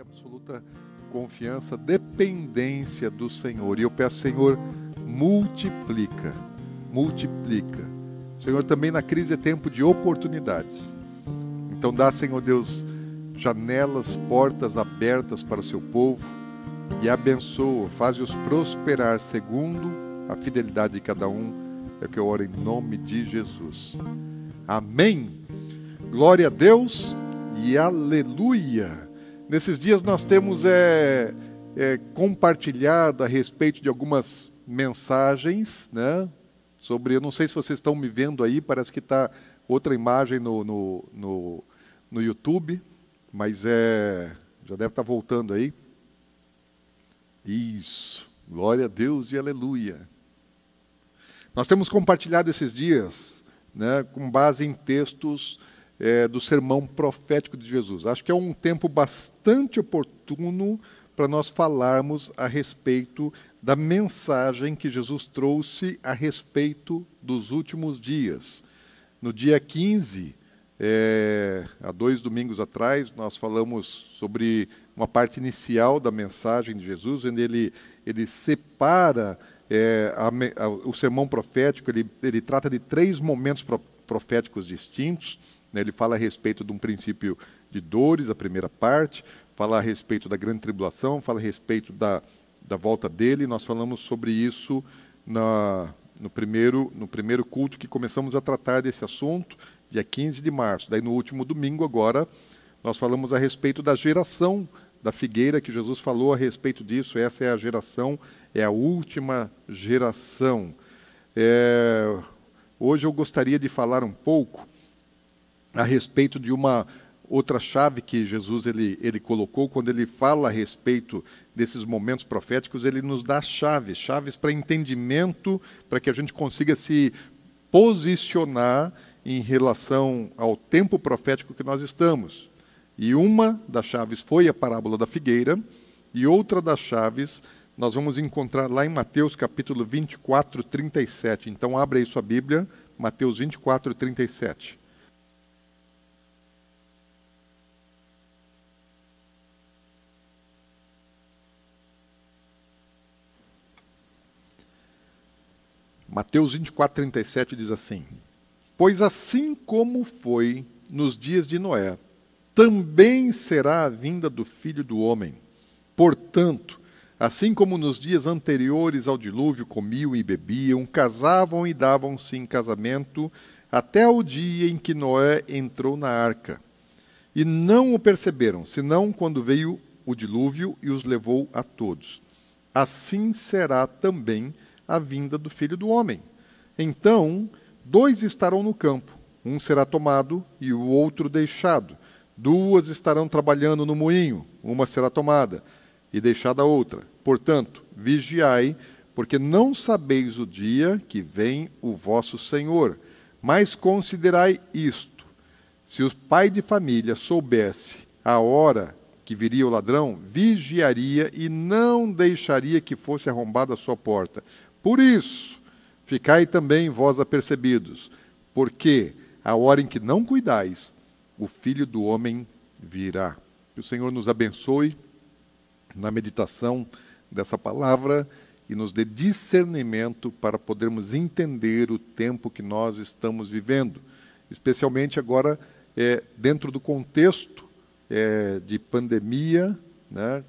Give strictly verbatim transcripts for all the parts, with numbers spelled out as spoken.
e absoluta confiança, dependência do Senhor. E eu peço, Senhor, multiplica, multiplica. Senhor, também na crise é tempo de oportunidades. Então dá, Senhor Deus, janelas, portas abertas para o seu povo e abençoa, faz-os prosperar segundo a fidelidade de cada um. É o que eu oro em nome de Jesus. Amém. Glória a Deus e aleluia. Nesses dias nós temos é, é, compartilhado a respeito de algumas mensagens, né? Sobre, eu não sei se vocês estão me vendo aí, parece que está outra imagem no, no, no, no YouTube. Mas é, já deve estar voltando aí. Isso. Glória a Deus e aleluia. Nós temos compartilhado esses dias, né, com base em textos é, do sermão profético de Jesus. Acho que é um tempo bastante oportuno para nós falarmos a respeito da mensagem que Jesus trouxe a respeito dos últimos dias. No dia quinze... É, há dois domingos atrás, nós falamos sobre uma parte inicial da mensagem de Jesus, onde ele, ele separa é, a, a, o sermão profético, ele, ele trata de três momentos proféticos distintos, né? Ele fala a respeito de um princípio de dores, a primeira parte, fala a respeito da grande tribulação, fala a respeito da, da volta dele. Nós falamos sobre isso na, no, primeiro, no primeiro culto que começamos a tratar desse assunto, dia quinze de março. Daí no último domingo agora, nós falamos a respeito da geração da figueira, que Jesus falou a respeito disso. Essa é a geração, é a última geração. É... Hoje eu gostaria de falar um pouco a respeito de uma outra chave que Jesus ele, ele colocou. Quando ele fala a respeito desses momentos proféticos, ele nos dá chaves, chaves para entendimento, para que a gente consiga se posicionar em relação ao tempo profético que nós estamos. E uma das chaves foi a parábola da figueira, e outra das chaves nós vamos encontrar lá em Mateus capítulo vinte e quatro, trinta e sete. Então abre aí sua Bíblia, Mateus vinte e quatro, trinta e sete. Mateus vinte e quatro, trinta e sete diz assim: pois assim como foi nos dias de Noé, também será a vinda do Filho do Homem. Portanto, assim como nos dias anteriores ao dilúvio comiam e bebiam, casavam e davam-se em casamento, até o dia em que Noé entrou na arca. E não o perceberam, senão quando veio o dilúvio e os levou a todos. Assim será também a vinda do Filho do Homem. Então, dois estarão no campo, um será tomado e o outro deixado. Duas estarão trabalhando no moinho, uma será tomada e deixada a outra. Portanto, vigiai, porque não sabeis o dia que vem o vosso Senhor. Mas considerai isto: se o pai de família soubesse a hora que viria o ladrão, vigiaria e não deixaria que fosse arrombada a sua porta. Por isso, ficai também vós apercebidos, porque a hora em que não cuidais, o Filho do Homem virá. Que o Senhor nos abençoe na meditação dessa palavra e nos dê discernimento para podermos entender o tempo que nós estamos vivendo, especialmente agora é, dentro do contexto é, de pandemia, né,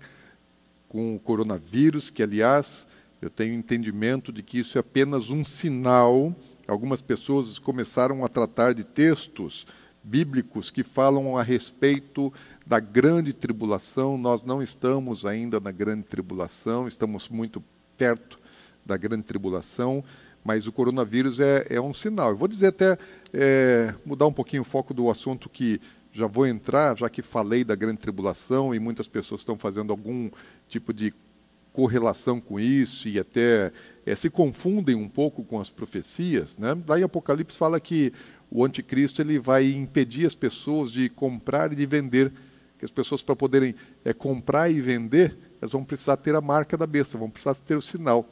com o coronavírus, que aliás... eu tenho entendimento de que isso é apenas um sinal. Algumas pessoas começaram a tratar de textos bíblicos que falam a respeito da grande tribulação. Nós não estamos ainda na grande tribulação, estamos muito perto da grande tribulação, mas o coronavírus é, é um sinal. Eu vou dizer até, é, mudar um pouquinho o foco do assunto que já vou entrar, já que falei da grande tribulação e muitas pessoas estão fazendo algum tipo de correlação com isso e até é, se confundem um pouco com as profecias, né? Daí Apocalipse fala que o anticristo ele vai impedir as pessoas de comprar e de vender, que as pessoas para poderem é, comprar e vender, elas vão precisar ter a marca da besta, vão precisar ter o sinal.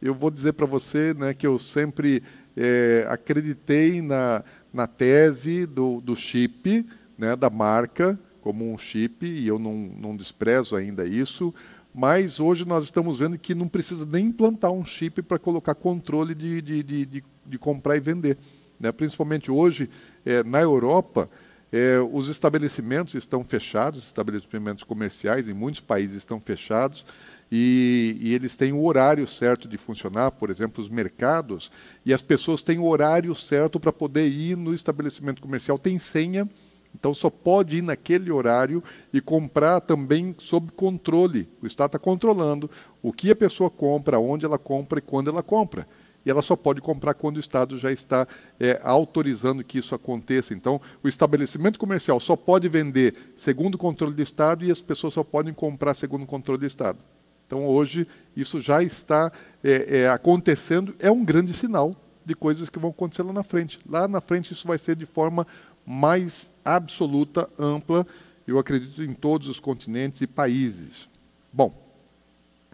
Eu vou dizer para você, né, que eu sempre é, acreditei na, na tese do, do chip, né, da marca, como um chip, e eu não, não desprezo ainda isso, mas hoje nós estamos vendo que não precisa nem implantar um chip para colocar controle de, de, de, de, de comprar e vender. Né? Principalmente hoje, é, na Europa, é, os estabelecimentos estão fechados, os estabelecimentos comerciais em muitos países estão fechados, e, e eles têm o horário certo de funcionar, por exemplo, os mercados, e as pessoas têm o horário certo para poder ir no estabelecimento comercial, tem senha, então só pode ir naquele horário e comprar também sob controle. O Estado está controlando o que a pessoa compra, onde ela compra e quando ela compra. E ela só pode comprar quando o Estado já está é, autorizando que isso aconteça. Então, o estabelecimento comercial só pode vender segundo o controle do Estado e as pessoas só podem comprar segundo o controle do Estado. Então, hoje, isso já está é, é, acontecendo. É um grande sinal de coisas que vão acontecer lá na frente. Lá na frente, isso vai ser de forma mais absoluta, ampla, eu acredito, em todos os continentes e países. Bom,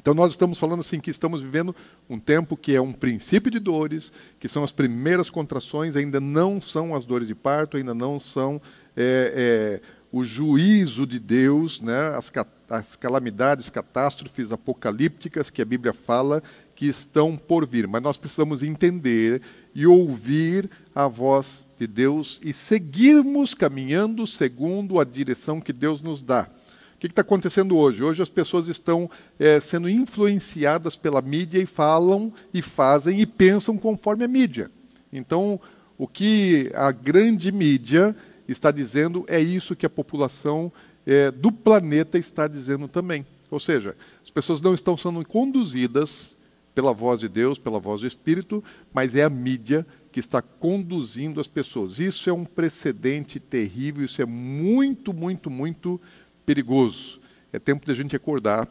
então nós estamos falando assim que estamos vivendo um tempo que é um princípio de dores, que são as primeiras contrações, ainda não são as dores de parto, ainda não são é, é, o juízo de Deus, né, as, as calamidades, catástrofes apocalípticas que a Bíblia fala que estão por vir. Mas nós precisamos entender e ouvir a voz de Deus e seguirmos caminhando segundo a direção que Deus nos dá. O que está acontecendo hoje? Hoje as pessoas estão é, sendo influenciadas pela mídia e falam e fazem e pensam conforme a mídia. Então, o que a grande mídia está dizendo é isso que a população é, do planeta está dizendo também. Ou seja, as pessoas não estão sendo conduzidas pela voz de Deus, pela voz do Espírito, mas é a mídia que está conduzindo as pessoas. Isso é um precedente terrível, isso é muito, muito, muito perigoso. É tempo de a gente acordar,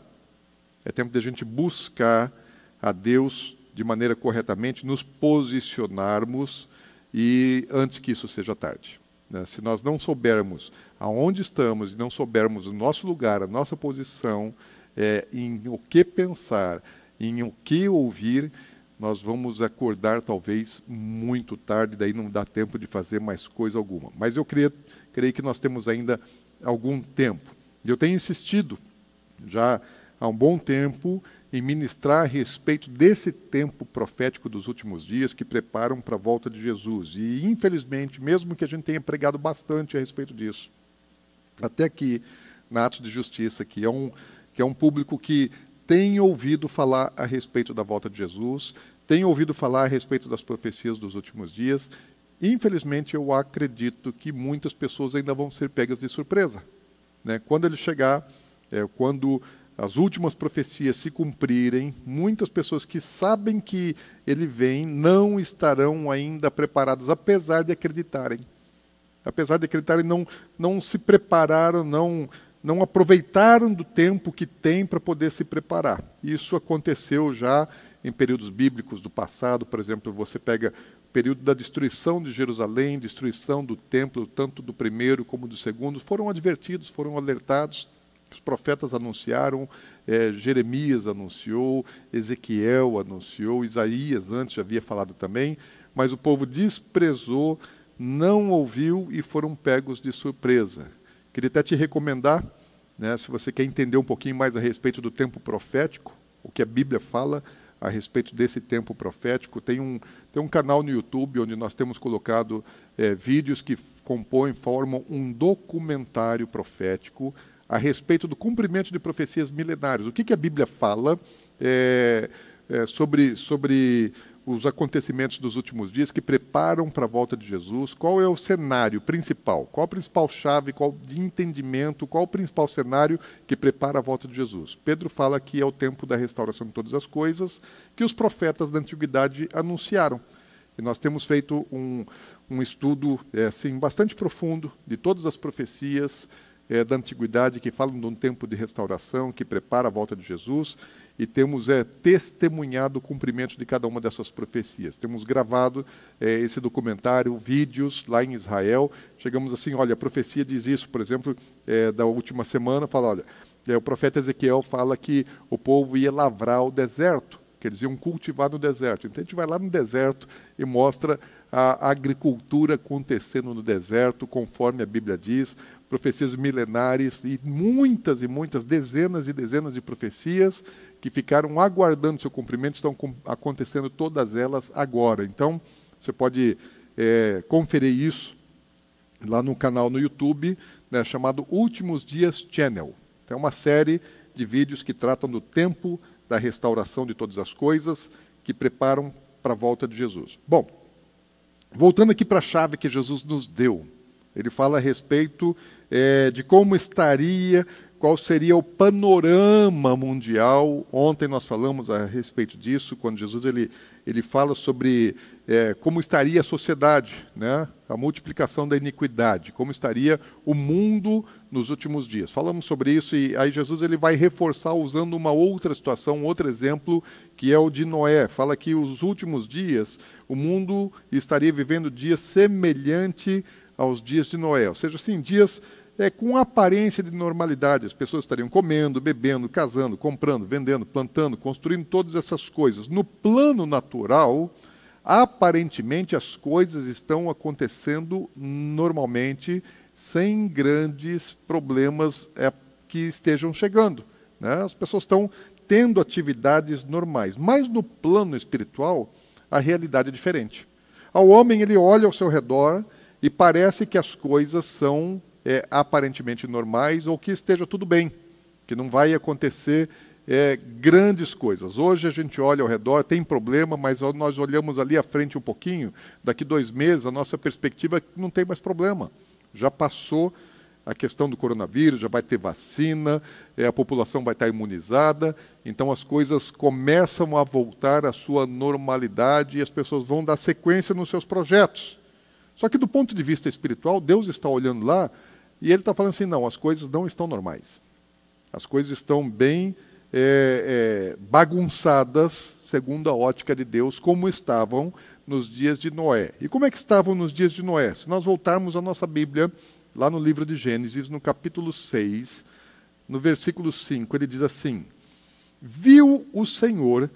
é tempo de a gente buscar a Deus de maneira corretamente, nos posicionarmos, e antes que isso seja tarde. Né? Se nós não soubermos aonde estamos, não soubermos o nosso lugar, a nossa posição, é, em o que pensar, em o que ouvir, nós vamos acordar talvez muito tarde, daí não dá tempo de fazer mais coisa alguma. Mas eu creio, creio que nós temos ainda algum tempo. E eu tenho insistido já há um bom tempo em ministrar a respeito desse tempo profético dos últimos dias que preparam para a volta de Jesus. E infelizmente, mesmo que a gente tenha pregado bastante a respeito disso, até aqui na Atos de Justiça, que é um, que é um público que tem ouvido falar a respeito da volta de Jesus, tem ouvido falar a respeito das profecias dos últimos dias. Infelizmente, eu acredito que muitas pessoas ainda vão ser pegas de surpresa. Né? Quando ele chegar, é, quando as últimas profecias se cumprirem, muitas pessoas que sabem que ele vem não estarão ainda preparadas, apesar de acreditarem. Apesar de acreditarem, não, não se prepararam, não... não aproveitaram do tempo que tem para poder se preparar. Isso aconteceu já em períodos bíblicos do passado. Por exemplo, você pega o período da destruição de Jerusalém, destruição do templo, tanto do primeiro como do segundo. Foram advertidos, foram alertados. Os profetas anunciaram, é, Jeremias anunciou, Ezequiel anunciou, Isaías antes já havia falado também. Mas o povo desprezou, não ouviu e foram pegos de surpresa. Queria até te recomendar, né, se você quer entender um pouquinho mais a respeito do tempo profético, o que a Bíblia fala a respeito desse tempo profético, tem um, tem um canal no YouTube onde nós temos colocado é, vídeos que compõem, formam um documentário profético a respeito do cumprimento de profecias milenares. O que, que a Bíblia fala é, é, sobre... sobre os acontecimentos dos últimos dias que preparam para a volta de Jesus, qual é o cenário principal, qual a principal chave, qual de entendimento, qual o principal cenário que prepara a volta de Jesus. Pedro fala que é o tempo da restauração de todas as coisas que os profetas da antiguidade anunciaram. E nós temos feito um, um estudo é, assim, bastante profundo de todas as profecias é, da antiguidade que falam de um tempo de restauração que prepara a volta de Jesus. E temos é, testemunhado o cumprimento de cada uma dessas profecias. Temos gravado é, esse documentário, vídeos lá em Israel. Chegamos assim, olha, a profecia diz isso. Por exemplo, é, da última semana, fala, olha, é, o profeta Ezequiel fala que o povo ia lavrar o deserto, que eles iam cultivar no deserto. Então a gente vai lá no deserto e mostra a agricultura acontecendo no deserto, conforme a Bíblia diz, profecias milenares e muitas e muitas, dezenas e dezenas de profecias que ficaram aguardando seu cumprimento, estão acontecendo todas elas agora. Então, você pode é, conferir isso lá no canal no YouTube, né, chamado Últimos Dias Channel. É uma série de vídeos que tratam do tempo da restauração de todas as coisas, que preparam para a volta de Jesus. Bom, voltando aqui para a chave que Jesus nos deu, ele fala a respeito é, de como estaria, qual seria o panorama mundial. Ontem nós falamos a respeito disso, quando Jesus ele, ele fala sobre é, como estaria a sociedade, né? A multiplicação da iniquidade, como estaria o mundo nos últimos dias. Falamos sobre isso e aí Jesus ele vai reforçar usando uma outra situação, outro exemplo, que é o de Noé. Fala que os últimos dias, o mundo estaria vivendo dias semelhante aos dias de Noé, ou seja, assim, dias é, com aparência de normalidade. As pessoas estariam comendo, bebendo, casando, comprando, vendendo, plantando, construindo todas essas coisas. No plano natural, aparentemente as coisas estão acontecendo normalmente, sem grandes problemas é, que estejam chegando, né? As pessoas estão tendo atividades normais, mas no plano espiritual a realidade é diferente. Ao homem ele olha ao seu redor e parece que as coisas são é, aparentemente normais, ou que esteja tudo bem, que não vai acontecer é, grandes coisas. Hoje a gente olha ao redor, tem problema, mas nós olhamos ali à frente um pouquinho, daqui dois meses a nossa perspectiva não tem mais problema. Já passou a questão do coronavírus, já vai ter vacina, é, a população vai estar imunizada, então as coisas começam a voltar à sua normalidade e as pessoas vão dar sequência nos seus projetos. Só que do ponto de vista espiritual, Deus está olhando lá e Ele está falando assim, não, as coisas não estão normais. As coisas estão bem é, é, bagunçadas, segundo a ótica de Deus, como estavam nos dias de Noé. E como é que estavam nos dias de Noé? Se nós voltarmos à nossa Bíblia, lá no livro de Gênesis, no capítulo seis, no versículo cinco, ele diz assim, viu o Senhor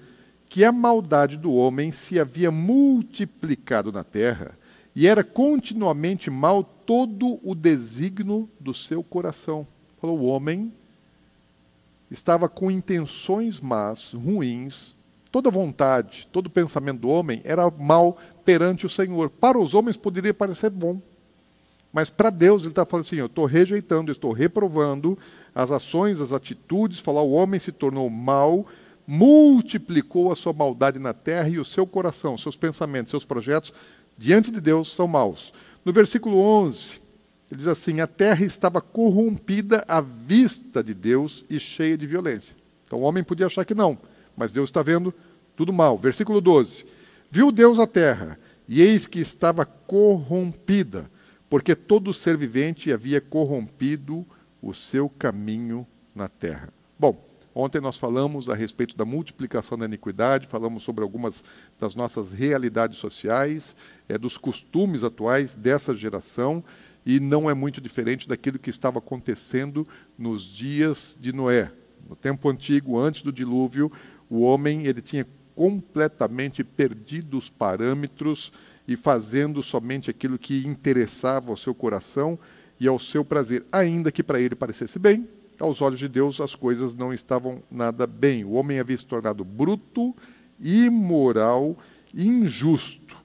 que a maldade do homem se havia multiplicado na terra, e era continuamente mal todo o desígnio do seu coração. Falou, o homem estava com intenções más, ruins, toda vontade, todo pensamento do homem era mal perante o Senhor. Para os homens poderia parecer bom, mas para Deus ele está falando assim, eu estou rejeitando, eu estou reprovando as ações, as atitudes. Falar, o homem se tornou mal, multiplicou a sua maldade na terra e o seu coração, seus pensamentos, seus projetos, diante de Deus, são maus. No versículo onze, ele diz assim, a terra estava corrompida à vista de Deus e cheia de violência. Então o homem podia achar que não, mas Deus está vendo tudo mal. Versículo doze, viu Deus a terra, e eis que estava corrompida, porque todo ser vivente havia corrompido o seu caminho na terra. Bom, ontem nós falamos a respeito da multiplicação da iniquidade, falamos sobre algumas das nossas realidades sociais, é, dos costumes atuais dessa geração, e não é muito diferente daquilo que estava acontecendo nos dias de Noé. No tempo antigo, antes do dilúvio, o homem ele tinha completamente perdido os parâmetros e fazendo somente aquilo que interessava ao seu coração e ao seu prazer, ainda que para ele parecesse bem. Aos olhos de Deus, as coisas não estavam nada bem. O homem havia se tornado bruto, imoral, injusto.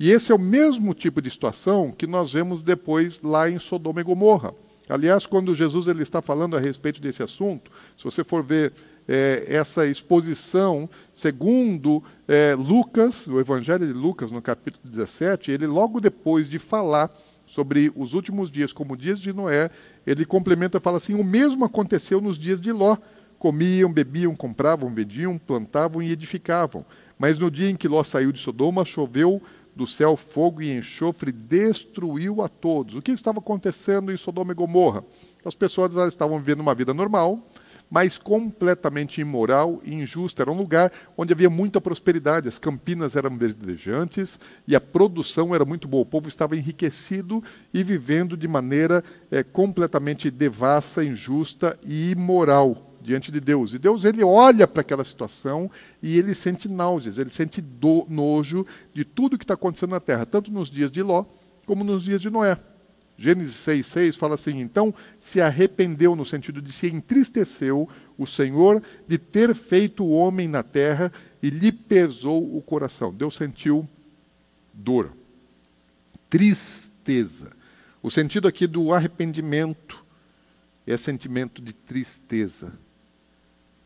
E esse é o mesmo tipo de situação que nós vemos depois lá em Sodoma e Gomorra. Aliás, quando Jesus ele está falando a respeito desse assunto, se você for ver é, essa exposição, segundo é, Lucas, o Evangelho de Lucas, no capítulo dezessete, ele logo depois de falar sobre os últimos dias, como dias de Noé, ele complementa e fala assim, o mesmo aconteceu nos dias de Ló. Comiam, bebiam, compravam, vendiam, plantavam e edificavam. Mas no dia em que Ló saiu de Sodoma, choveu do céu fogo e enxofre, destruiu a todos. O que estava acontecendo em Sodoma e Gomorra? As pessoas estavam vivendo uma vida normal, mas completamente imoral e injusta. Era um lugar onde havia muita prosperidade, as campinas eram verdejantes e a produção era muito boa. O povo estava enriquecido e vivendo de maneira é, completamente devassa, injusta e imoral. diante de Deus. E Deus, ele olha para aquela situação e ele sente náuseas, ele sente do, nojo de tudo que está acontecendo na terra, tanto nos dias de Ló como nos dias de Noé. Gênesis seis, seis fala assim: então se arrependeu, no sentido de se entristeceu o Senhor de ter feito o homem na terra e lhe pesou o coração. Deus sentiu dor, tristeza. O sentido aqui do arrependimento é sentimento de tristeza.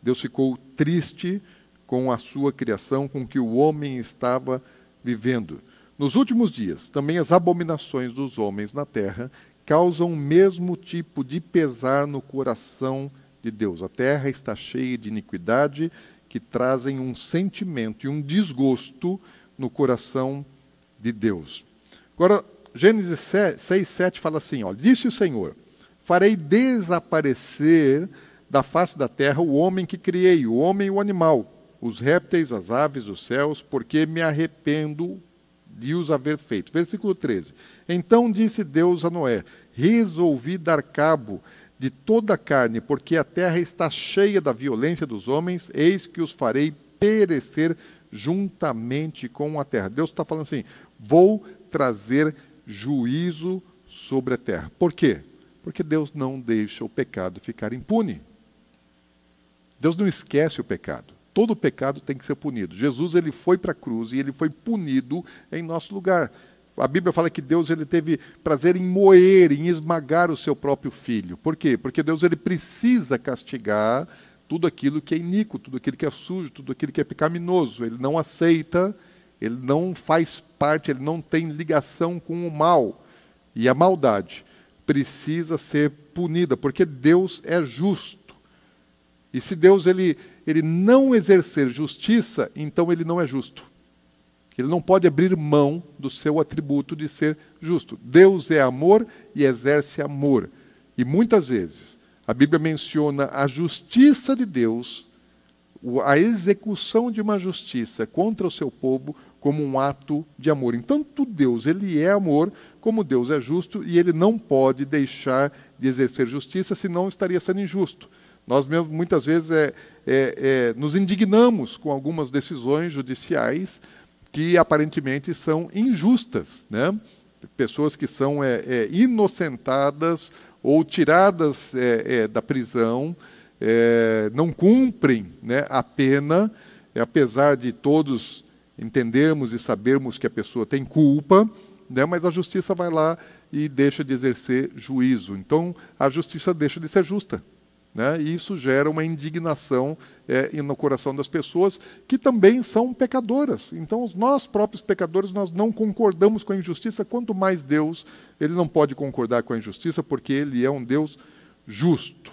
Deus ficou triste com a sua criação, com o que o homem estava vivendo. Nos últimos dias, também as abominações dos homens na terra causam o mesmo tipo de pesar no coração de Deus. A terra está cheia de iniquidade que trazem um sentimento e um desgosto no coração de Deus. Agora, Gênesis seis, sete fala assim, ó, disse o Senhor, farei desaparecer da face da terra o homem que criei, o homem e o animal, os répteis, as aves, os céus, porque me arrependo de os haver feito. Versículo treze. Então disse Deus a Noé, resolvi dar cabo de toda a carne, porque a terra está cheia da violência dos homens, eis que os farei perecer juntamente com a terra. Deus está falando assim, vou trazer juízo sobre a terra. Por quê? Porque Deus não deixa o pecado ficar impune. Deus não esquece o pecado. Todo pecado tem que ser punido. Jesus, ele foi para a cruz e ele foi punido em nosso lugar. A Bíblia fala que Deus, ele teve prazer em moer, em esmagar o seu próprio filho. Por quê? Porque Deus, ele precisa castigar tudo aquilo que é iníquo, tudo aquilo que é sujo, tudo aquilo que é pecaminoso. Ele não aceita, ele não faz parte, ele não tem ligação com o mal. E a maldade precisa ser punida, porque Deus é justo. E se Deus ele, ele não exercer justiça, então ele não é justo. Ele não pode abrir mão do seu atributo de ser justo. Deus é amor e exerce amor. E muitas vezes a Bíblia menciona a justiça de Deus, a execução de uma justiça contra o seu povo como um ato de amor. Então, tanto Deus ele é amor, como Deus é justo, e ele não pode deixar de exercer justiça, senão estaria sendo injusto. Nós mesmo, muitas vezes, é, é, é, nos indignamos com algumas decisões judiciais que, aparentemente, são injustas, né? Pessoas que são é, é, inocentadas ou tiradas é, é, da prisão, é, não cumprem, né, a pena, é, apesar de todos entendermos e sabermos que a pessoa tem culpa, né, mas a justiça vai lá e deixa de exercer juízo. Então, a justiça deixa de ser justa. Né? E isso gera uma indignação é, no coração das pessoas que também são pecadoras. Então, nós próprios pecadores, nós não concordamos com a injustiça, quanto mais Deus, ele não pode concordar com a injustiça, porque ele é um Deus justo.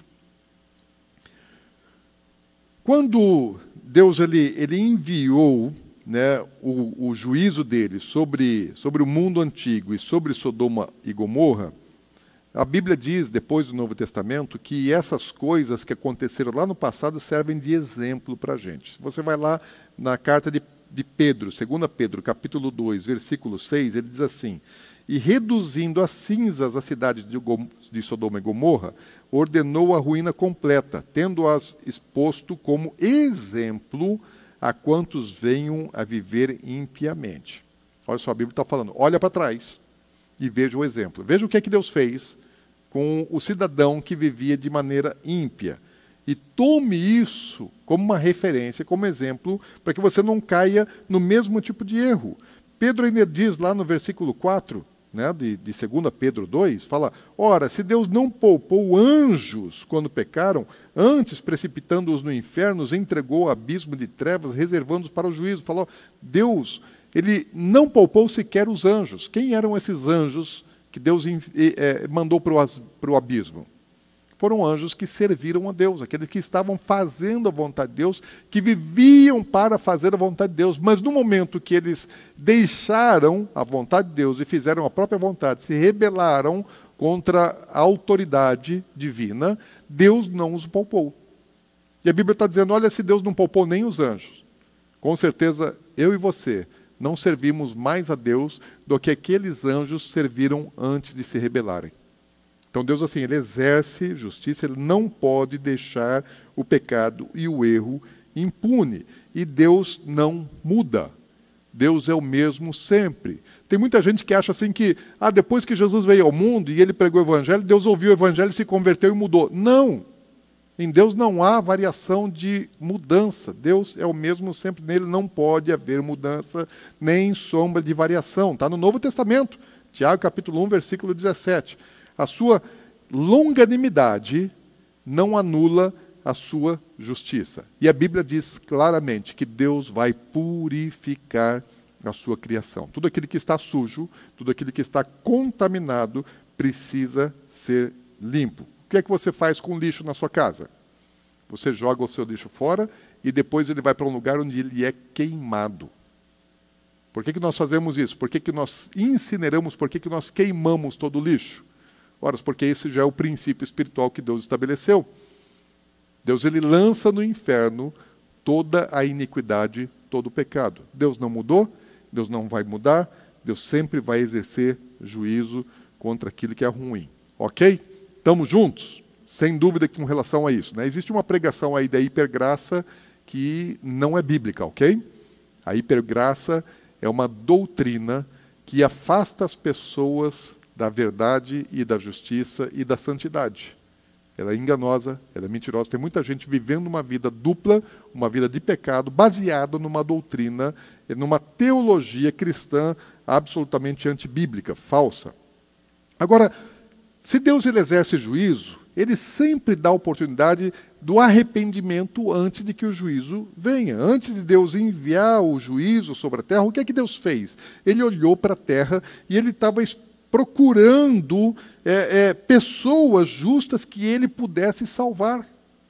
Quando Deus ele, ele enviou, né, o, o juízo dele sobre, sobre o mundo antigo e sobre Sodoma e Gomorra, a Bíblia diz, depois do Novo Testamento, que essas coisas que aconteceram lá no passado servem de exemplo para a gente. Você vai lá na carta de, de Pedro, segunda Pedro, capítulo dois, versículo seis, ele diz assim, e reduzindo a cinzas as cidades de, de Sodoma e Gomorra, ordenou a ruína completa, tendo-as exposto como exemplo a quantos venham a viver impiamente. Olha só, a Bíblia está falando, olha para trás e veja o exemplo. Veja o que é que Deus fez com o cidadão que vivia de maneira ímpia. E tome isso como uma referência, como exemplo, para que você não caia no mesmo tipo de erro. Pedro ainda diz lá no versículo quatro, né, de, de segunda Pedro dois, fala, ora, se Deus não poupou anjos quando pecaram, antes precipitando-os no inferno, os entregou ao abismo de trevas, reservando-os para o juízo. Fala, Deus, ele não poupou sequer os anjos. Quem eram esses anjos que Deus mandou para o abismo? Foram anjos que serviram a Deus, aqueles que estavam fazendo a vontade de Deus, que viviam para fazer a vontade de Deus. Mas no momento que eles deixaram a vontade de Deus e fizeram a própria vontade, se rebelaram contra a autoridade divina, Deus não os poupou. E a Bíblia está dizendo, olha, se Deus não poupou nem os anjos, com certeza eu e você não servimos mais a Deus do que aqueles anjos serviram antes de se rebelarem. Então Deus, assim, ele exerce justiça, ele não pode deixar o pecado e o erro impune. E Deus não muda. Deus é o mesmo sempre. Tem muita gente que acha assim que, ah, depois que Jesus veio ao mundo e ele pregou o evangelho, Deus ouviu o evangelho, se converteu e mudou. Não! Em Deus não há variação de mudança. Deus é o mesmo sempre, nele não pode haver mudança, nem sombra de variação. Está no Novo Testamento, Tiago capítulo um, versículo dezessete. A sua longanimidade não anula a sua justiça. E a Bíblia diz claramente que Deus vai purificar a sua criação. Tudo aquilo que está sujo, tudo aquilo que está contaminado, precisa ser limpo. O que é que você faz com lixo na sua casa? Você joga o seu lixo fora e depois ele vai para um lugar onde ele é queimado. Por que que nós fazemos isso? Por que que nós incineramos? Por que que nós queimamos todo o lixo? Ora, porque esse já é o princípio espiritual que Deus estabeleceu. Deus, ele lança no inferno toda a iniquidade, todo o pecado. Deus não mudou, Deus não vai mudar, Deus sempre vai exercer juízo contra aquilo que é ruim. Ok? Estamos juntos? Sem dúvida com relação a isso, né? Existe uma pregação aí da hipergraça que não é bíblica, ok? A hipergraça é uma doutrina que afasta as pessoas da verdade e da justiça e da santidade. Ela é enganosa, ela é mentirosa. Tem muita gente vivendo uma vida dupla, uma vida de pecado, baseada numa doutrina, numa teologia cristã absolutamente antibíblica, falsa. Agora, se Deus ele exerce juízo, ele sempre dá a oportunidade do arrependimento antes de que o juízo venha. Antes de Deus enviar o juízo sobre a terra, o que é que Deus fez? Ele olhou para a terra e ele estava procurando é, é, pessoas justas que ele pudesse salvar.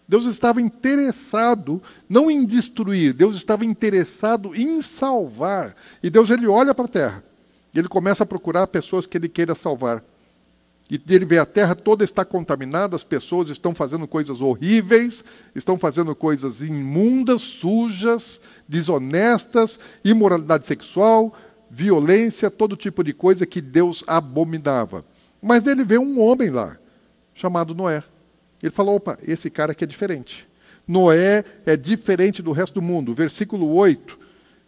Deus estava interessado, não em destruir, Deus estava interessado em salvar. E Deus ele olha para a terra e ele começa a procurar pessoas que ele queira salvar. E ele vê a terra toda está contaminada, as pessoas estão fazendo coisas horríveis, estão fazendo coisas imundas, sujas, desonestas, imoralidade sexual, violência, todo tipo de coisa que Deus abominava. Mas ele vê um homem lá, chamado Noé. Ele falou, opa, esse cara aqui é diferente. Noé é diferente do resto do mundo. Versículo oito.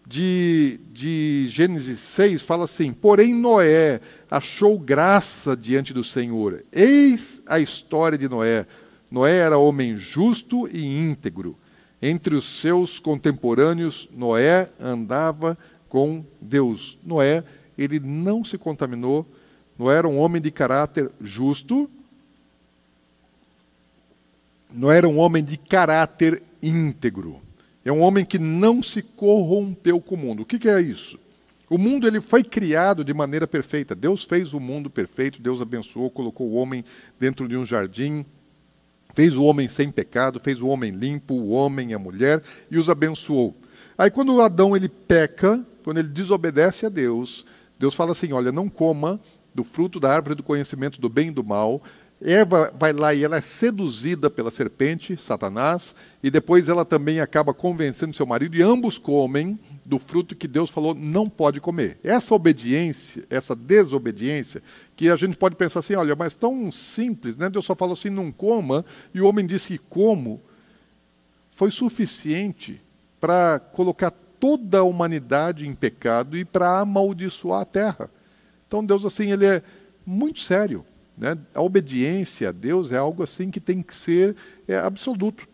De, de Gênesis seis, fala assim, porém Noé achou graça diante do Senhor. Eis a história de Noé. Noé era homem justo e íntegro. Entre os seus contemporâneos, Noé andava com Deus. Noé, ele não se contaminou. Noé era um homem de caráter justo. Noé era um homem de caráter íntegro. É um homem que não se corrompeu com o mundo. O que que é isso? O mundo ele foi criado de maneira perfeita. Deus fez o mundo perfeito, Deus abençoou, colocou o homem dentro de um jardim, fez o homem sem pecado, fez o homem limpo, o homem e a mulher, e os abençoou. Aí quando Adão ele peca, quando ele desobedece a Deus, Deus fala assim, olha, não coma do fruto da árvore do conhecimento do bem e do mal. Eva vai lá e ela é seduzida pela serpente, Satanás, e depois ela também acaba convencendo seu marido, e ambos comem do fruto que Deus falou não pode comer. Essa obediência, essa desobediência, que a gente pode pensar assim, olha, mas tão simples, né? Deus só falou assim, não coma, e o homem disse que como, foi suficiente para colocar toda a humanidade em pecado e para amaldiçoar a terra. Então Deus, assim, ele é muito sério, né? A obediência a Deus é algo assim que tem que ser é, absoluto.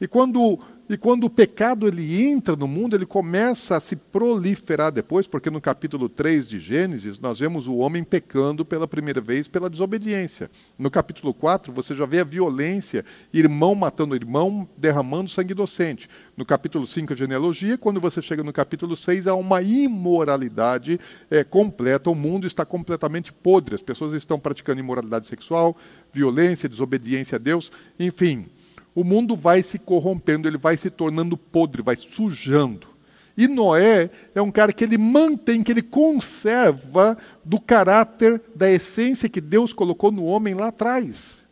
E quando, e quando o pecado ele entra no mundo, ele começa a se proliferar depois, porque no capítulo três de Gênesis, nós vemos o homem pecando pela primeira vez pela desobediência. No capítulo quatro, você já vê a violência, irmão matando irmão, derramando sangue inocente. No capítulo cinco, a genealogia. Quando você chega no capítulo seis, há uma imoralidade é, completa. O mundo está completamente podre. As pessoas estão praticando imoralidade sexual, violência, desobediência a Deus, enfim. O mundo vai se corrompendo, ele vai se tornando podre, vai sujando. E Noé é um cara que ele mantém, que ele conserva do caráter, da essência que Deus colocou no homem lá atrás.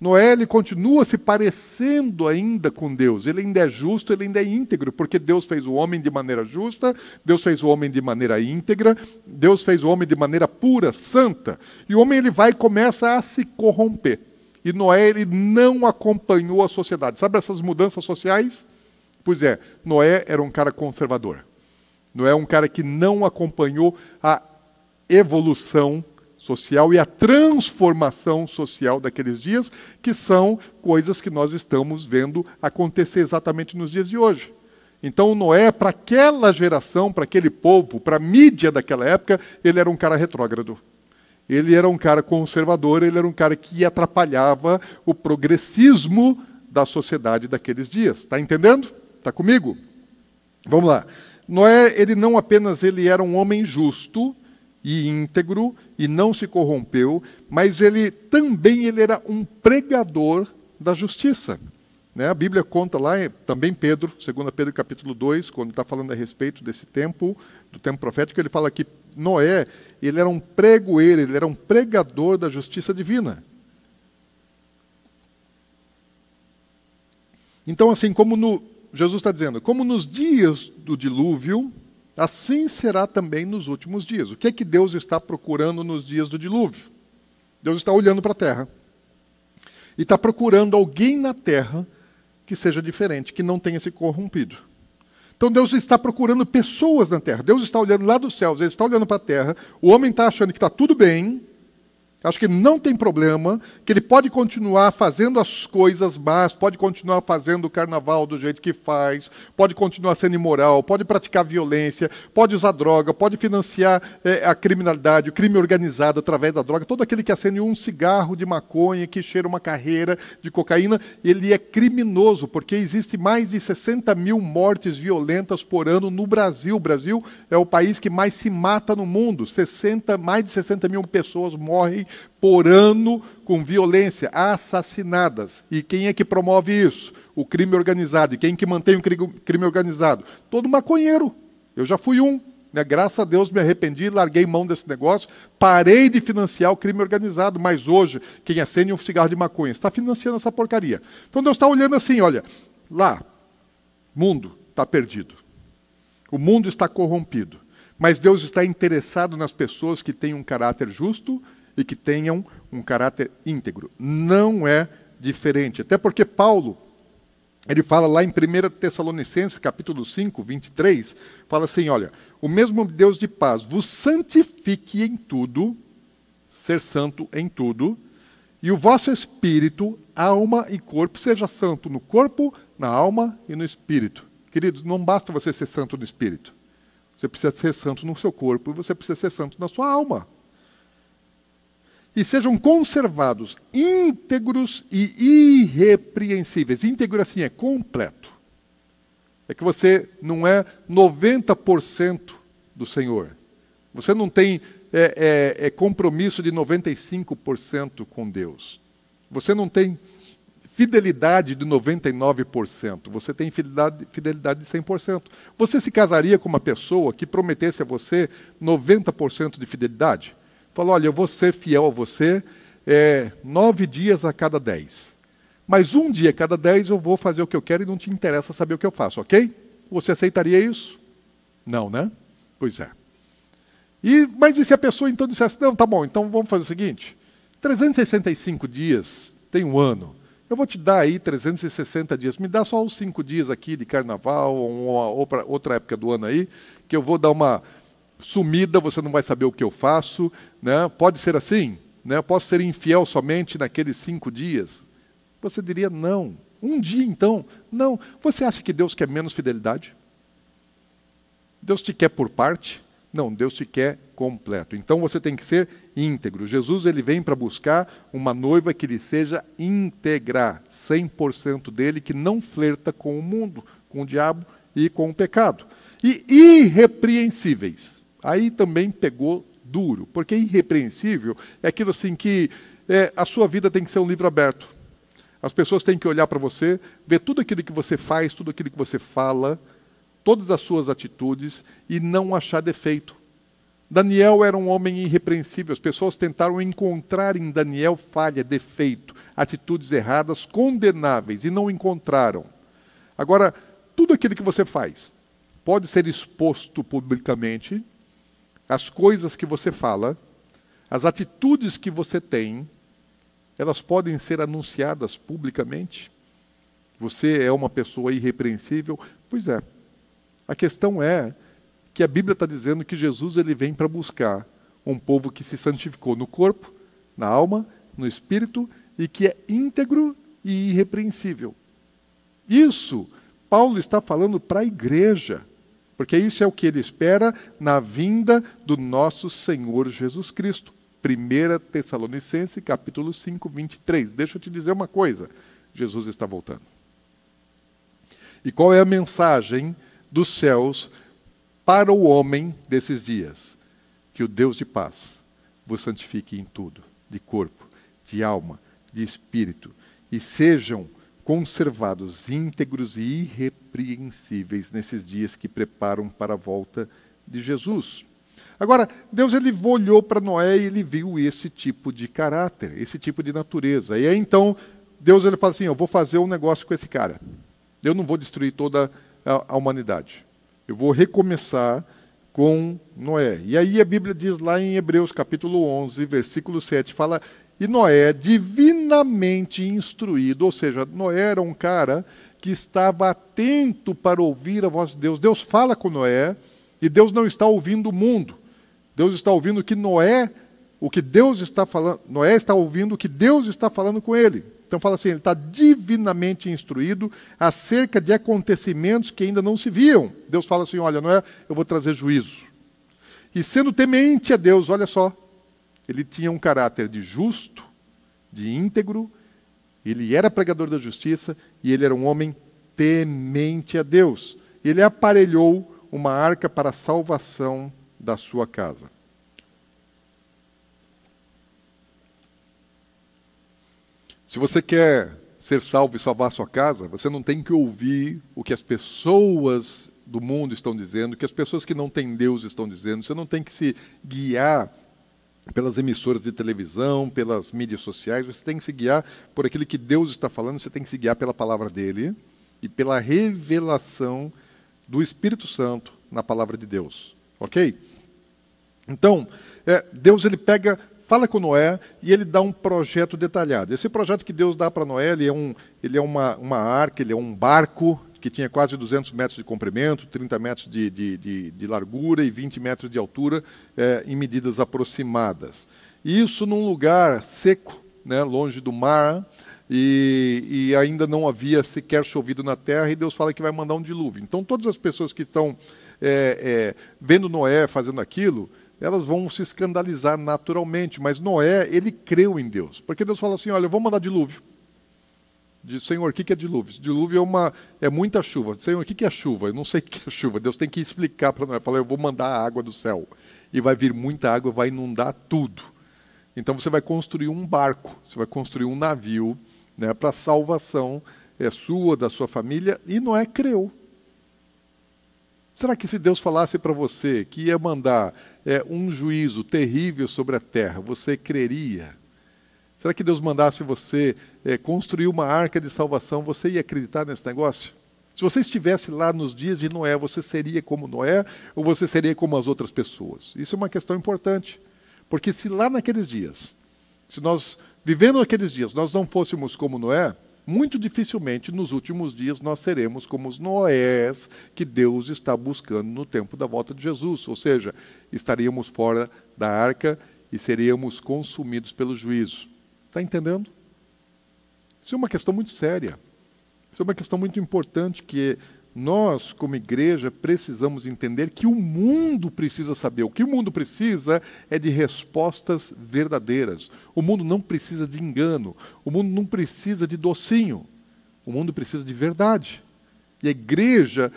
Noé, ele continua se parecendo ainda com Deus. Ele ainda é justo, ele ainda é íntegro, porque Deus fez o homem de maneira justa, Deus fez o homem de maneira íntegra, Deus fez o homem de maneira pura, santa. E o homem, ele vai e começa a se corromper. E Noé, ele não acompanhou a sociedade. Sabe essas mudanças sociais? Pois é, Noé era um cara conservador. Noé é um cara que não acompanhou a evolução social e a transformação social daqueles dias, que são coisas que nós estamos vendo acontecer exatamente nos dias de hoje. Então, Noé, para aquela geração, para aquele povo, para a mídia daquela época, ele era um cara retrógrado. Ele era um cara conservador, ele era um cara que atrapalhava o progressismo da sociedade daqueles dias. Está entendendo? Está comigo? Vamos lá. Noé, ele não apenas ele era um homem justo e íntegro, e não se corrompeu, mas ele também ele era um pregador da justiça. Né? A Bíblia conta lá, também Pedro, Segunda Pedro capítulo dois, quando está falando a respeito desse tempo, do tempo profético, ele fala que Noé, ele era um pregoeiro, ele era um pregador da justiça divina. Então, assim como no, Jesus está dizendo, como nos dias do dilúvio, assim será também nos últimos dias. O que é que Deus está procurando nos dias do dilúvio? Deus está olhando para a terra. E está procurando alguém na terra que seja diferente, que não tenha se corrompido. Então Deus está procurando pessoas na terra. Deus está olhando lá dos céus, ele está olhando para a terra. O homem está achando que está tudo bem, acho que não tem problema, que ele pode continuar fazendo as coisas más, pode continuar fazendo o carnaval do jeito que faz, pode continuar sendo imoral, pode praticar violência, pode usar droga, pode financiar é, a criminalidade, o crime organizado através da droga. Todo aquele que acende um cigarro de maconha, que cheira uma carreira de cocaína, ele é criminoso, porque existe mais de sessenta mil mortes violentas por ano no Brasil. O Brasil é o país que mais se mata no mundo. sessenta, mais de sessenta mil pessoas morrem por ano com violência, assassinadas. E quem é que promove isso? O crime organizado. E quem que mantém o crime organizado? Todo maconheiro. Eu já fui um. Né? Graças a Deus me arrependi, larguei mão desse negócio, parei de financiar o crime organizado. Mas hoje, quem acende um cigarro de maconha está financiando essa porcaria. Então Deus está olhando assim, olha, lá, o mundo está perdido. O mundo está corrompido. Mas Deus está interessado nas pessoas que têm um caráter justo e que tenham um caráter íntegro. Não é diferente. Até porque Paulo, ele fala lá em Primeira Tessalonicenses, capítulo cinco, vinte e três, fala assim, olha, o mesmo Deus de paz vos santifique em tudo, ser santo em tudo, e o vosso espírito, alma e corpo, seja santo no corpo, na alma e no espírito. Queridos, não basta você ser santo no espírito. Você precisa ser santo no seu corpo e você precisa ser santo na sua alma. E sejam conservados íntegros e irrepreensíveis. Íntegro, assim, é completo. É que você não é noventa por cento do Senhor. Você não tem é, é, é compromisso de noventa e cinco por cento com Deus. Você não tem fidelidade de noventa e nove por cento. Você tem fidelidade, fidelidade de cem por cento. Você se casaria com uma pessoa que prometesse a você noventa por cento de fidelidade? Falou, olha, eu vou ser fiel a você é, nove dias a cada dez. Mas um dia a cada dez eu vou fazer o que eu quero e não te interessa saber o que eu faço, ok? Você aceitaria isso? Não, né? Pois é. E, mas e se a pessoa então dissesse, não, tá bom, então vamos fazer o seguinte, trezentos e sessenta e cinco dias, tem um ano, eu vou te dar aí trezentos e sessenta dias, me dá só os cinco dias aqui de carnaval ou uma, outra época do ano aí, que eu vou dar uma sumida, você não vai saber o que eu faço, né? Pode ser assim? Né? Posso ser infiel somente naqueles cinco dias? Você diria não. Um dia então? Não. Você acha que Deus quer menos fidelidade? Deus te quer por parte? Não, Deus te quer completo. Então você tem que ser íntegro. Jesus ele vem para buscar uma noiva que lhe seja íntegra, cem por cento dele, que não flerta com o mundo, com o diabo e com o pecado. E irrepreensíveis. Aí também pegou duro, porque irrepreensível é aquilo assim que é, a sua vida tem que ser um livro aberto. As pessoas têm que olhar para você, ver tudo aquilo que você faz, tudo aquilo que você fala, todas as suas atitudes e não achar defeito. Daniel era um homem irrepreensível. As pessoas tentaram encontrar em Daniel falha, defeito, atitudes erradas, condenáveis, e não encontraram. Agora, tudo aquilo que você faz pode ser exposto publicamente, as coisas que você fala, as atitudes que você tem, elas podem ser anunciadas publicamente. Você é uma pessoa irrepreensível? Pois é. A questão é que a Bíblia está dizendo que Jesus ele vem para buscar um povo que se santificou no corpo, na alma, no espírito, e que é íntegro e irrepreensível. Isso, Paulo está falando para a igreja, porque isso é o que ele espera na vinda do nosso Senhor Jesus Cristo. primeira Tessalonicenses, capítulo cinco, vinte e três. Deixa eu te dizer uma coisa, Jesus está voltando. E qual é a mensagem dos céus para o homem desses dias? Que o Deus de paz vos santifique em tudo, de corpo, de alma, de espírito, e sejam conservados íntegros e irrepreensíveis nesses dias que preparam para a volta de Jesus. Agora, Deus ele olhou para Noé e ele viu esse tipo de caráter, esse tipo de natureza. E aí então, Deus ele fala assim, eu vou fazer um negócio com esse cara. Eu não vou destruir toda a humanidade. Eu vou recomeçar com Noé. E aí a Bíblia diz lá em Hebreus capítulo onze, versículo sete, fala, e Noé divinamente instruído, ou seja, Noé era um cara que estava atento para ouvir a voz de Deus. Deus fala com Noé e Deus não está ouvindo o mundo. Deus está ouvindo o que Noé, o que Deus está falando, Noé está ouvindo o que Deus está falando com ele. Então fala assim, ele está divinamente instruído acerca de acontecimentos que ainda não se viam. Deus fala assim, olha, Noé, eu vou trazer juízo. E sendo temente a Deus, olha só, ele tinha um caráter de justo, de íntegro, ele era pregador da justiça e ele era um homem temente a Deus. Ele aparelhou uma arca para a salvação da sua casa. Se você quer ser salvo e salvar a sua casa, você não tem que ouvir o que as pessoas do mundo estão dizendo, o que as pessoas que não têm Deus estão dizendo. Você não tem que se guiar pelas emissoras de televisão, pelas mídias sociais. Você tem que se guiar por aquilo que Deus está falando, você tem que se guiar pela palavra dele e pela revelação do Espírito Santo na palavra de Deus. Ok? Então, é, Deus ele pega, fala com Noé e ele dá um projeto detalhado. Esse projeto que Deus dá para Noé, ele é, um, ele é uma, uma arca, ele é um barco que tinha quase duzentos metros de comprimento, trinta metros de, de, de, de largura e vinte metros de altura, é, em medidas aproximadas. Isso num lugar seco, né, longe do mar, e, e ainda não havia sequer chovido na terra, e Deus fala que vai mandar um dilúvio. Então todas as pessoas que estão é, é, vendo Noé fazendo aquilo, elas vão se escandalizar naturalmente, mas Noé, ele creu em Deus. Porque Deus fala assim, olha, eu vou mandar dilúvio. Diz, Senhor, o que é dilúvio? Dilúvio é, uma, é muita chuva. Senhor, o que é chuva? Eu não sei o que é chuva. Deus tem que explicar para Noé. Fala, eu vou mandar a água do céu. E vai vir muita água, vai inundar tudo. Então você vai construir um barco, você vai construir um navio, né, para a salvação é, sua, da sua família. E Noé creu. Será que se Deus falasse para você que ia mandar é, um juízo terrível sobre a terra, você creria? Será que Deus mandasse você é, construir uma arca de salvação, você ia acreditar nesse negócio? Se você estivesse lá nos dias de Noé, você seria como Noé ou você seria como as outras pessoas? Isso é uma questão importante, porque se lá naqueles dias, se nós, vivendo naqueles dias, nós não fôssemos como Noé, muito dificilmente nos últimos dias nós seremos como os Noés que Deus está buscando no tempo da volta de Jesus. Ou seja, estaríamos fora da arca e seríamos consumidos pelo juízo. Está entendendo? Isso é uma questão muito séria. Isso é uma questão muito importante que nós, como igreja, precisamos entender que o mundo precisa saber. O que o mundo precisa é de respostas verdadeiras. O mundo não precisa de engano. O mundo não precisa de docinho. O mundo precisa de verdade. E a igreja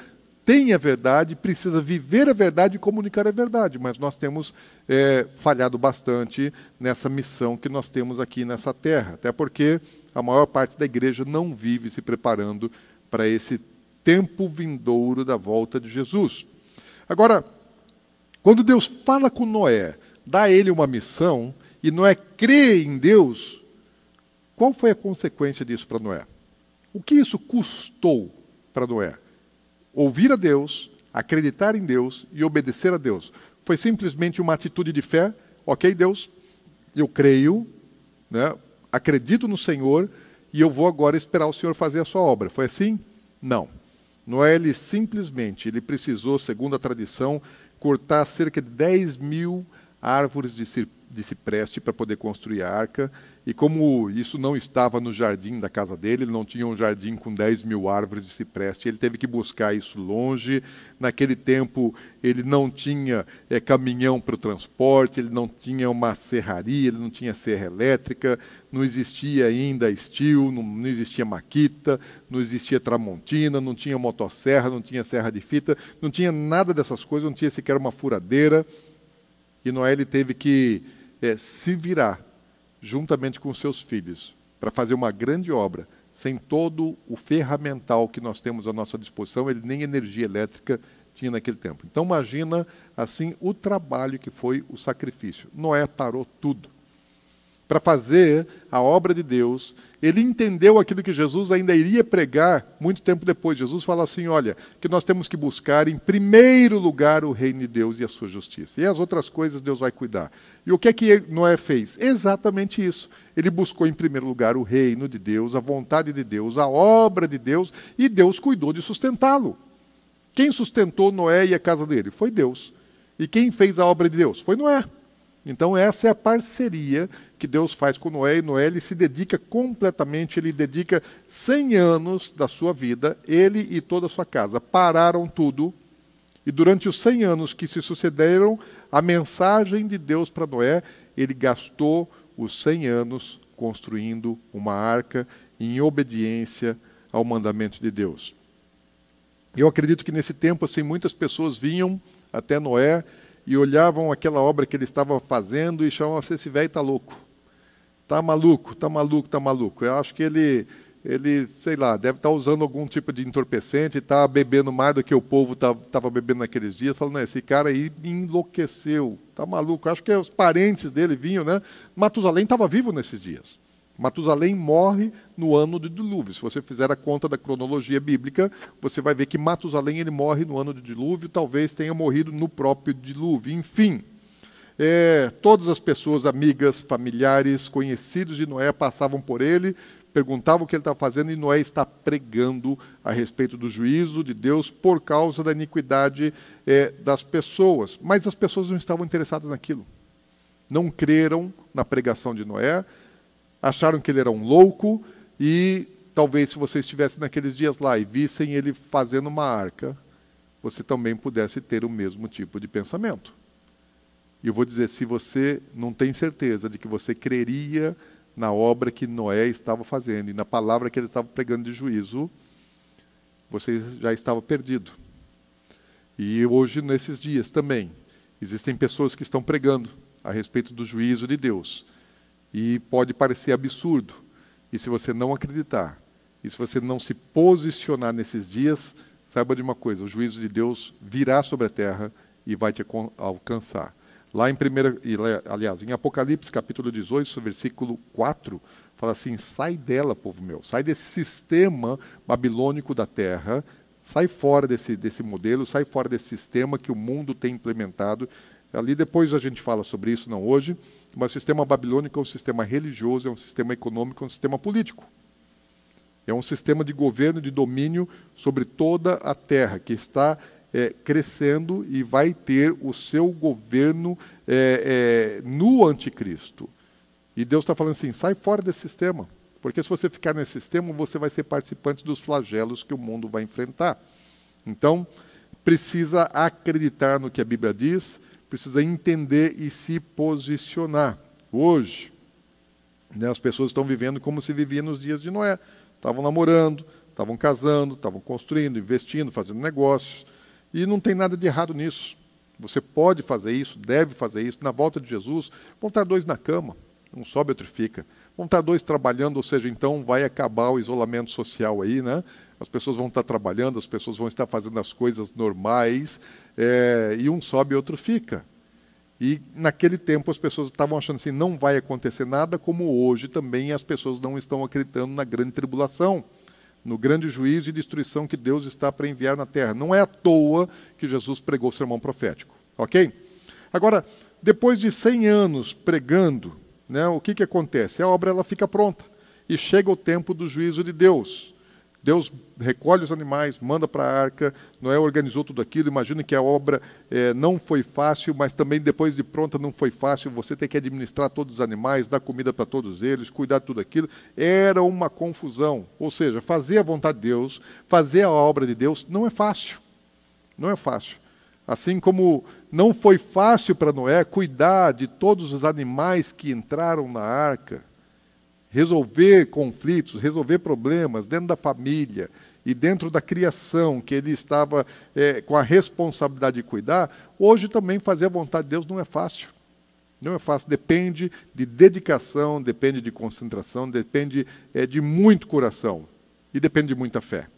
tem a verdade, precisa viver a verdade e comunicar a verdade. Mas nós temos é, falhado bastante nessa missão que nós temos aqui nessa terra. Até porque a maior parte da igreja não vive se preparando para esse tempo vindouro da volta de Jesus. Agora, Quando Deus fala com Noé, dá a ele uma missão, e Noé crê em Deus, qual foi a consequência disso para Noé? O que isso custou para Noé? Ouvir a Deus, acreditar em Deus e obedecer a Deus. Foi simplesmente uma atitude de fé. Ok, Deus, eu creio, né, acredito no Senhor, e eu vou agora esperar o Senhor fazer a sua obra. Foi assim? Não. Noé, ele simplesmente, ele precisou, segundo a tradição, cortar cerca de dez mil árvores de cipreste para poder construir a arca. E como isso não estava no jardim da casa dele, ele não tinha um jardim com dez mil árvores de cipreste, ele teve que buscar isso longe. Naquele tempo, ele não tinha é, caminhão para o transporte, ele não tinha uma serraria, ele não tinha serra elétrica, não existia ainda steel, não, não existia maquita, não existia tramontina, não tinha motosserra, não tinha serra de fita, não tinha nada dessas coisas, não tinha sequer uma furadeira. E Noé, ele teve que é, se virar juntamente com seus filhos para fazer uma grande obra, sem todo o ferramental que nós temos à nossa disposição. Ele nem energia elétrica tinha naquele tempo. Então imagina assim o trabalho que foi o sacrifício. Noé parou tudo para fazer a obra de Deus. Ele entendeu aquilo que Jesus ainda iria pregar muito tempo depois. Jesus fala assim, olha, que nós temos que buscar em primeiro lugar o reino de Deus e a sua justiça. E as outras coisas Deus vai cuidar. E o que é que Noé fez? Exatamente isso. Ele buscou em primeiro lugar o reino de Deus, a vontade de Deus, a obra de Deus, e Deus cuidou de sustentá-lo. Quem sustentou Noé e a casa dele? Foi Deus. E quem fez a obra de Deus? Foi Noé. Então essa é a parceria que Deus faz com Noé, e Noé ele se dedica completamente, ele dedica cem anos da sua vida, ele e toda a sua casa pararam tudo, e durante os cem anos que se sucederam, a mensagem de Deus para Noé, ele gastou os cem anos construindo uma arca em obediência ao mandamento de Deus. Eu acredito que nesse tempo assim, muitas pessoas vinham até Noé, e olhavam aquela obra que ele estava fazendo e chamavam assim, esse velho está louco. Está maluco, está maluco, está maluco. Eu acho que ele, ele, sei lá, deve estar usando algum tipo de entorpecente, está bebendo mais do que o povo estava bebendo naqueles dias. Falando, esse cara aí enlouqueceu, está maluco. Eu acho que os parentes dele vinham, né? Matusalém estava vivo nesses dias. Matusalém morre no ano do dilúvio. Se você fizer a conta da cronologia bíblica, você vai ver que Matusalém ele morre no ano do dilúvio, talvez tenha morrido no próprio dilúvio. Enfim, é, todas as pessoas, amigas, familiares, conhecidos de Noé, passavam por ele, perguntavam o que ele estava fazendo, e Noé está pregando a respeito do juízo de Deus por causa da iniquidade é, das pessoas. Mas as pessoas não estavam interessadas naquilo. Não creram na pregação de Noé, acharam que ele era um louco, e talvez se você estivesse naqueles dias lá e vissem ele fazendo uma arca, você também pudesse ter o mesmo tipo de pensamento. E eu vou dizer, se você não tem certeza de que você creria na obra que Noé estava fazendo e na palavra que ele estava pregando de juízo, você já estava perdido. E hoje, nesses dias também, existem pessoas que estão pregando a respeito do juízo de Deus. E pode parecer absurdo. E se você não acreditar, e se você não se posicionar nesses dias, saiba de uma coisa, o juízo de Deus virá sobre a terra e vai te alcançar. Lá em primeira, aliás, em Apocalipse, capítulo dezoito, versículo quatro, fala assim, sai dela, povo meu, sai desse sistema babilônico da terra, sai fora desse, desse modelo, sai fora desse sistema que o mundo tem implementado. Ali depois a gente fala sobre isso, não hoje, mas o sistema babilônico é um sistema religioso, é um sistema econômico, é um sistema político. É um sistema de governo, de domínio sobre toda a terra, que está é, crescendo e vai ter o seu governo é, é, no anticristo. E Deus está falando assim, sai fora desse sistema, porque se você ficar nesse sistema, você vai ser participante dos flagelos que o mundo vai enfrentar. Então, precisa acreditar no que a Bíblia diz, precisa entender e se posicionar. Hoje, né, as pessoas estão vivendo como se vivia nos dias de Noé. Estavam namorando, estavam casando, estavam construindo, investindo, fazendo negócios. E não tem nada de errado nisso. Você pode fazer isso, deve fazer isso. Na volta de Jesus, vão estar dois na cama. Um sobe, outro fica. Vão estar dois trabalhando, ou seja, então vai acabar o isolamento social aí, né? As pessoas vão estar trabalhando, as pessoas vão estar fazendo as coisas normais, é, e um sobe e outro fica. E naquele tempo as pessoas estavam achando assim, não vai acontecer nada, como hoje também as pessoas não estão acreditando na grande tribulação, no grande juízo e destruição que Deus está para enviar na terra. Não é à toa que Jesus pregou o sermão profético, ok? Agora, depois de cem anos pregando, né, o que, que acontece? A obra ela fica pronta e chega o tempo do juízo de Deus. Deus recolhe os animais, manda para a arca, Noé organizou tudo aquilo. Imagina que a obra é, não foi fácil, mas também depois de pronta não foi fácil. Você tem que administrar todos os animais, dar comida para todos eles, cuidar de tudo aquilo. Era uma confusão. Ou seja, fazer a vontade de Deus, fazer a obra de Deus, não é fácil. Não é fácil. Assim como não foi fácil para Noé cuidar de todos os animais que entraram na arca, resolver conflitos, resolver problemas dentro da família e dentro da criação que ele estava é, com a responsabilidade de cuidar, hoje também fazer a vontade de Deus não é fácil. Não é fácil, depende de dedicação, depende de concentração, depende é, de muito coração e depende de muita fé,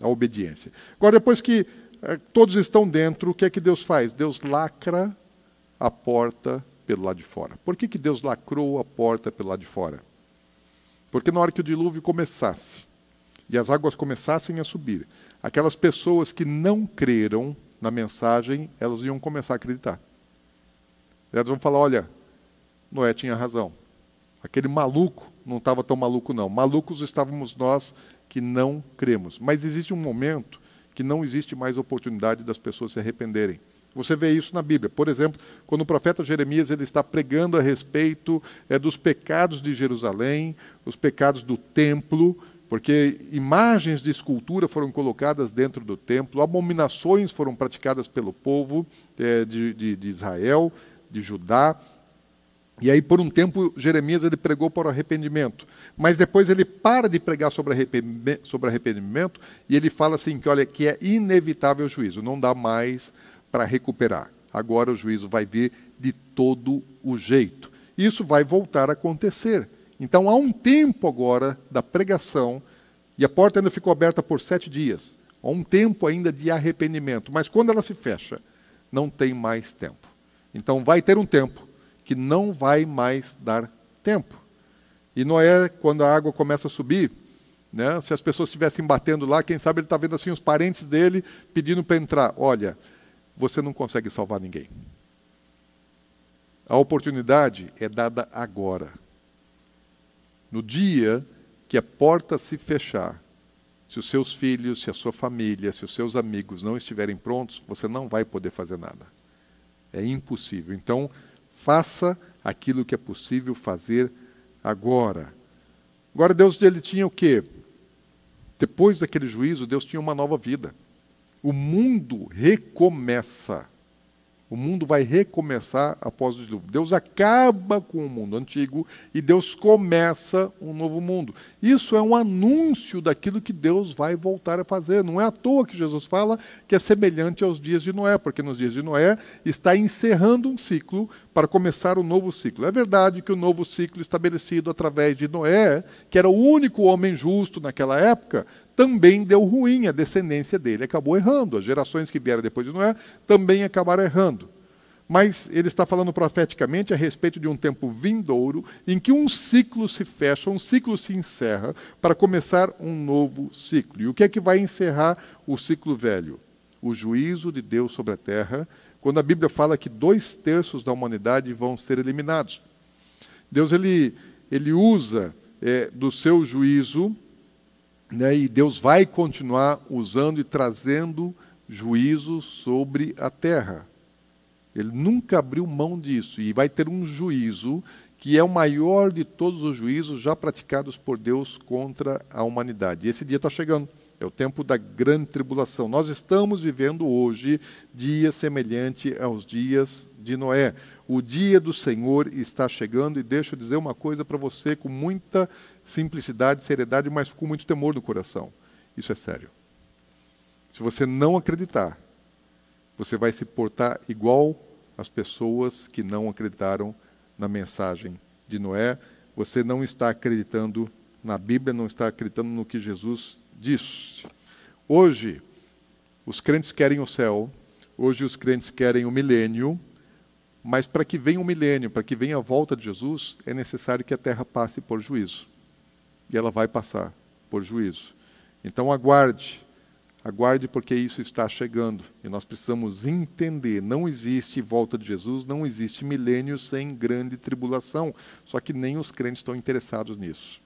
a obediência. Agora, depois que todos estão dentro, o que é que Deus faz? Deus lacra a porta pelo lado de fora. Por que que Deus lacrou a porta pelo lado de fora? Porque na hora que o dilúvio começasse, e as águas começassem a subir, aquelas pessoas que não creram na mensagem, elas iam começar a acreditar. Elas vão falar, olha, Noé tinha razão. Aquele maluco não estava tão maluco não. Malucos estávamos nós que não cremos. Mas existe um momento que não existe mais oportunidade das pessoas se arrependerem. Você vê isso na Bíblia. Por exemplo, quando o profeta Jeremias ele está pregando a respeito é, dos pecados de Jerusalém, os pecados do templo, porque imagens de escultura foram colocadas dentro do templo, abominações foram praticadas pelo povo é, de, de, de Israel, de Judá. E aí, por um tempo, Jeremias ele pregou para o arrependimento. Mas depois ele para de pregar sobre arrependimento e ele fala assim, que, olha, que é inevitável o juízo, não dá mais para recuperar. Agora o juízo vai vir de todo o jeito. Isso vai voltar a acontecer. Então, há um tempo agora da pregação, e a porta ainda ficou aberta por sete dias. Há um tempo ainda de arrependimento. Mas quando ela se fecha, não tem mais tempo. Então, vai ter um tempo que não vai mais dar tempo. E Noé, quando a água começa a subir, né, se as pessoas estivessem batendo lá, quem sabe ele está vendo assim os parentes dele pedindo para entrar. Olha, você não consegue salvar ninguém. A oportunidade é dada agora. No dia que a porta se fechar, se os seus filhos, se a sua família, se os seus amigos não estiverem prontos, você não vai poder fazer nada. É impossível. Então, faça aquilo que é possível fazer agora. Agora, Deus ele tinha o quê? Depois daquele juízo, Deus tinha uma nova vida. O mundo recomeça. O mundo vai recomeçar após o dilúvio. Deus acaba com o mundo antigo e Deus começa um novo mundo. Isso é um anúncio daquilo que Deus vai voltar a fazer. Não é à toa que Jesus fala que é semelhante aos dias de Noé, porque nos dias de Noé está encerrando um ciclo para começar um novo ciclo. É verdade que o novo ciclo estabelecido através de Noé, que era o único homem justo naquela época, também deu ruim, a descendência dele acabou errando. As gerações que vieram depois de Noé também acabaram errando. Mas ele está falando profeticamente a respeito de um tempo vindouro, em que um ciclo se fecha, um ciclo se encerra, para começar um novo ciclo. E o que é que vai encerrar o ciclo velho? O juízo de Deus sobre a terra, quando a Bíblia fala que dois terços da humanidade vão ser eliminados. Deus ele, ele usa é, do seu juízo, né, e Deus vai continuar usando e trazendo juízo sobre a terra. Ele nunca abriu mão disso. E vai ter um juízo que é o maior de todos os juízos já praticados por Deus contra a humanidade. E esse dia está chegando. É o tempo da grande tribulação. Nós estamos vivendo hoje dia semelhante aos dias de Noé. O dia do Senhor está chegando, e deixa eu dizer uma coisa para você com muita simplicidade, seriedade, mas com muito temor no coração. Isso é sério. Se você não acreditar, você vai se portar igual às pessoas que não acreditaram na mensagem de Noé, você não está acreditando na Bíblia, não está acreditando no que Jesus disse. Hoje, os crentes querem o céu, hoje os crentes querem o milênio, mas para que venha o milênio, para que venha a volta de Jesus, é necessário que a terra passe por juízo. E ela vai passar por juízo. Então aguarde, aguarde porque isso está chegando. E nós precisamos entender, não existe volta de Jesus, não existe milênio sem grande tribulação. Só que nem os crentes estão interessados nisso.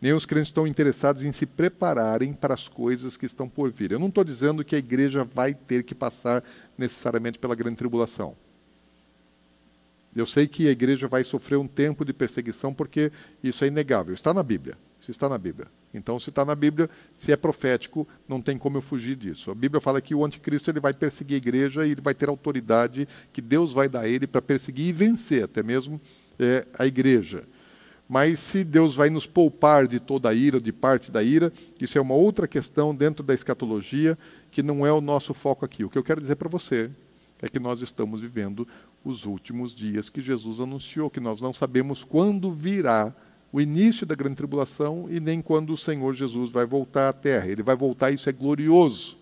Nem os crentes estão interessados em se prepararem para as coisas que estão por vir. Eu não estou dizendo que a igreja vai ter que passar necessariamente pela grande tribulação. Eu sei que a igreja vai sofrer um tempo de perseguição porque isso é inegável. Está na Bíblia. Isso está na Bíblia. Então, se está na Bíblia, se é profético, não tem como eu fugir disso. A Bíblia fala que o anticristo ele vai perseguir a igreja e ele vai ter autoridade que Deus vai dar a ele para perseguir e vencer até mesmo é, a igreja. Mas se Deus vai nos poupar de toda a ira, de parte da ira, isso é uma outra questão dentro da escatologia que não é o nosso foco aqui. O que eu quero dizer para você é que nós estamos vivendo os últimos dias que Jesus anunciou, que nós não sabemos quando virá o início da grande tribulação e nem quando o Senhor Jesus vai voltar à terra. Ele vai voltar, isso é glorioso.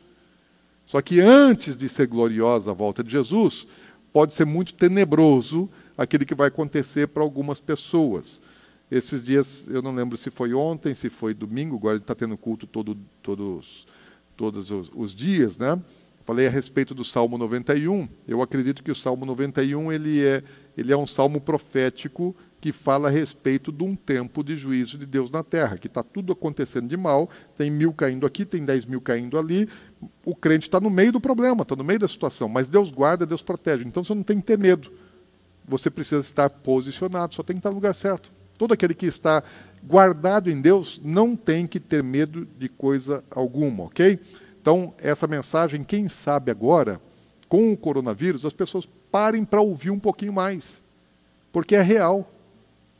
Só que antes de ser gloriosa a volta de Jesus, pode ser muito tenebroso aquilo que vai acontecer para algumas pessoas. Esses dias, eu não lembro se foi ontem, se foi domingo, agora está tendo culto todo, todos, todos os, os dias, né? Falei a respeito do Salmo noventa e um. Eu acredito que o Salmo noventa e um ele é, ele é um salmo profético que fala a respeito de um tempo de juízo de Deus na terra, que está tudo acontecendo de mal, tem mil caindo aqui, tem dez mil caindo ali, o crente está no meio do problema, está no meio da situação, mas Deus guarda, Deus protege. Então você não tem que ter medo, você precisa estar posicionado, só tem que estar no lugar certo. Todo aquele que está guardado em Deus não tem que ter medo de coisa alguma, ok? Então, essa mensagem, quem sabe agora, com o coronavírus, as pessoas parem para ouvir um pouquinho mais. Porque é real.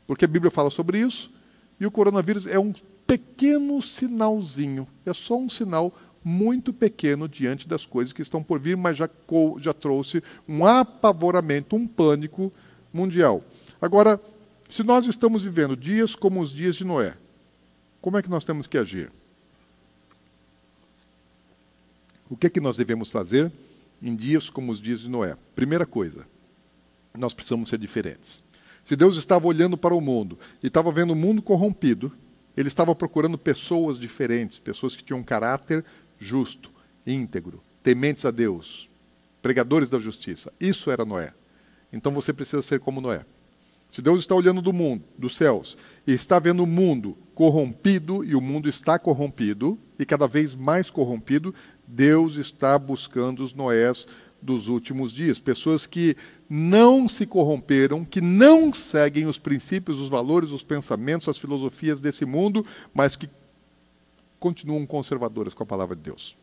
Porque a Bíblia fala sobre isso. E o coronavírus é um pequeno sinalzinho. É só um sinal muito pequeno diante das coisas que estão por vir, mas já, já trouxe um apavoramento, um pânico mundial. Agora, se nós estamos vivendo dias como os dias de Noé, como é que nós temos que agir? O que é que nós devemos fazer em dias como os dias de Noé? Primeira coisa, nós precisamos ser diferentes. Se Deus estava olhando para o mundo e estava vendo o mundo corrompido, Ele estava procurando pessoas diferentes, pessoas que tinham um caráter justo, íntegro, tementes a Deus, pregadores da justiça. Isso era Noé. Então você precisa ser como Noé. Se Deus está olhando do mundo, dos céus, e está vendo o mundo corrompido, e o mundo está corrompido, e cada vez mais corrompido, Deus está buscando os Noés dos últimos dias. Pessoas que não se corromperam, que não seguem os princípios, os valores, os pensamentos, as filosofias desse mundo, mas que continuam conservadoras com a palavra de Deus.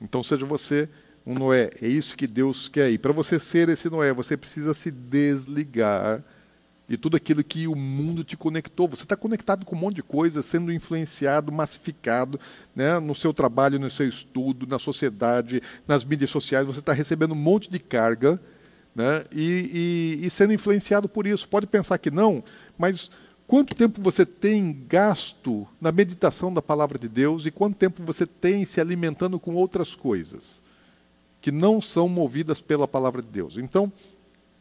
Então seja você um Noé, é isso que Deus quer. E para você ser esse Noé, você precisa se desligar de tudo aquilo que o mundo te conectou. Você está conectado com um monte de coisa, sendo influenciado, massificado, né? No seu trabalho, no seu estudo, na sociedade, nas mídias sociais. Você está recebendo um monte de carga, né? e, e, e sendo influenciado por isso. Pode pensar que não, mas quanto tempo você tem gasto na meditação da palavra de Deus e quanto tempo você tem se alimentando com outras coisas que não são movidas pela palavra de Deus? Então,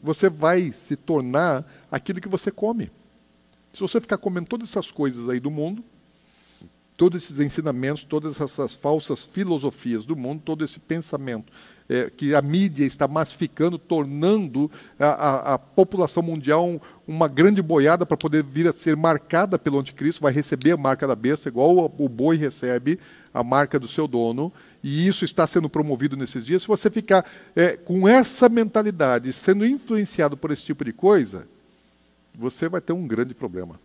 você vai se tornar aquilo que você come. Se você ficar comendo todas essas coisas aí do mundo, todos esses ensinamentos, todas essas falsas filosofias do mundo, todo esse pensamento é, que a mídia está massificando, tornando a, a, a população mundial um, uma grande boiada para poder vir a ser marcada pelo anticristo, vai receber a marca da besta, igual o, o boi recebe a marca do seu dono, e isso está sendo promovido nesses dias. Se você ficar é, com essa mentalidade, sendo influenciado por esse tipo de coisa, você vai ter um grande problema.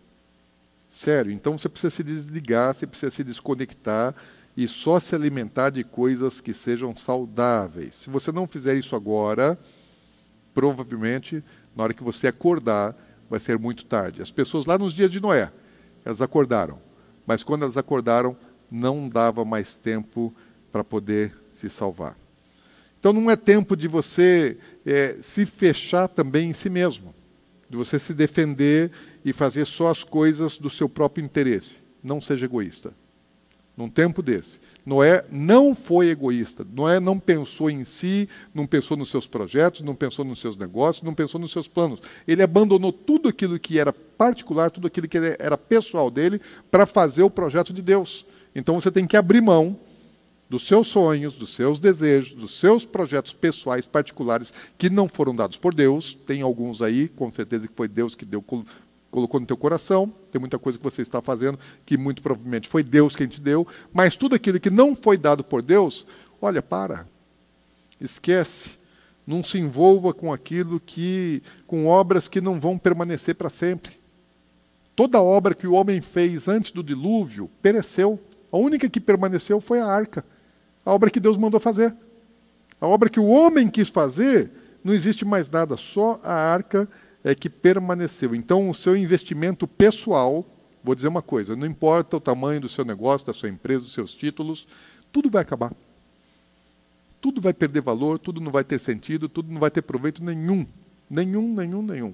Sério, então você precisa se desligar, você precisa se desconectar e só se alimentar de coisas que sejam saudáveis. Se você não fizer isso agora, provavelmente, na hora que você acordar, vai ser muito tarde. As pessoas lá nos dias de Noé, elas acordaram, mas quando elas acordaram, não dava mais tempo para poder se salvar. Então não é tempo de você é, se fechar também em si mesmo. de você se defender e fazer só as coisas do seu próprio interesse. Não seja egoísta. Num tempo desse, Noé não foi egoísta. Noé não pensou em si, não pensou nos seus projetos, não pensou nos seus negócios, não pensou nos seus planos. Ele abandonou tudo aquilo que era particular, tudo aquilo que era pessoal dele, para fazer o projeto de Deus. Então você tem que abrir mão dos seus sonhos, dos seus desejos, dos seus projetos pessoais particulares que não foram dados por Deus. Tem alguns aí, com certeza que foi Deus que deu... colocou no teu coração, tem muita coisa que você está fazendo, que muito provavelmente foi Deus quem te deu, mas tudo aquilo que não foi dado por Deus, olha, para, esquece, não se envolva com aquilo que, com obras que não vão permanecer para sempre. Toda obra que o homem fez antes do dilúvio pereceu, a única que permaneceu foi a arca, a obra que Deus mandou fazer. A obra que o homem quis fazer, não existe mais nada, só a arca é que permaneceu. Então, o seu investimento pessoal, vou dizer uma coisa, não importa o tamanho do seu negócio, da sua empresa, dos seus títulos, tudo vai acabar. Tudo vai perder valor, tudo não vai ter sentido, tudo não vai ter proveito nenhum. Nenhum, nenhum, nenhum.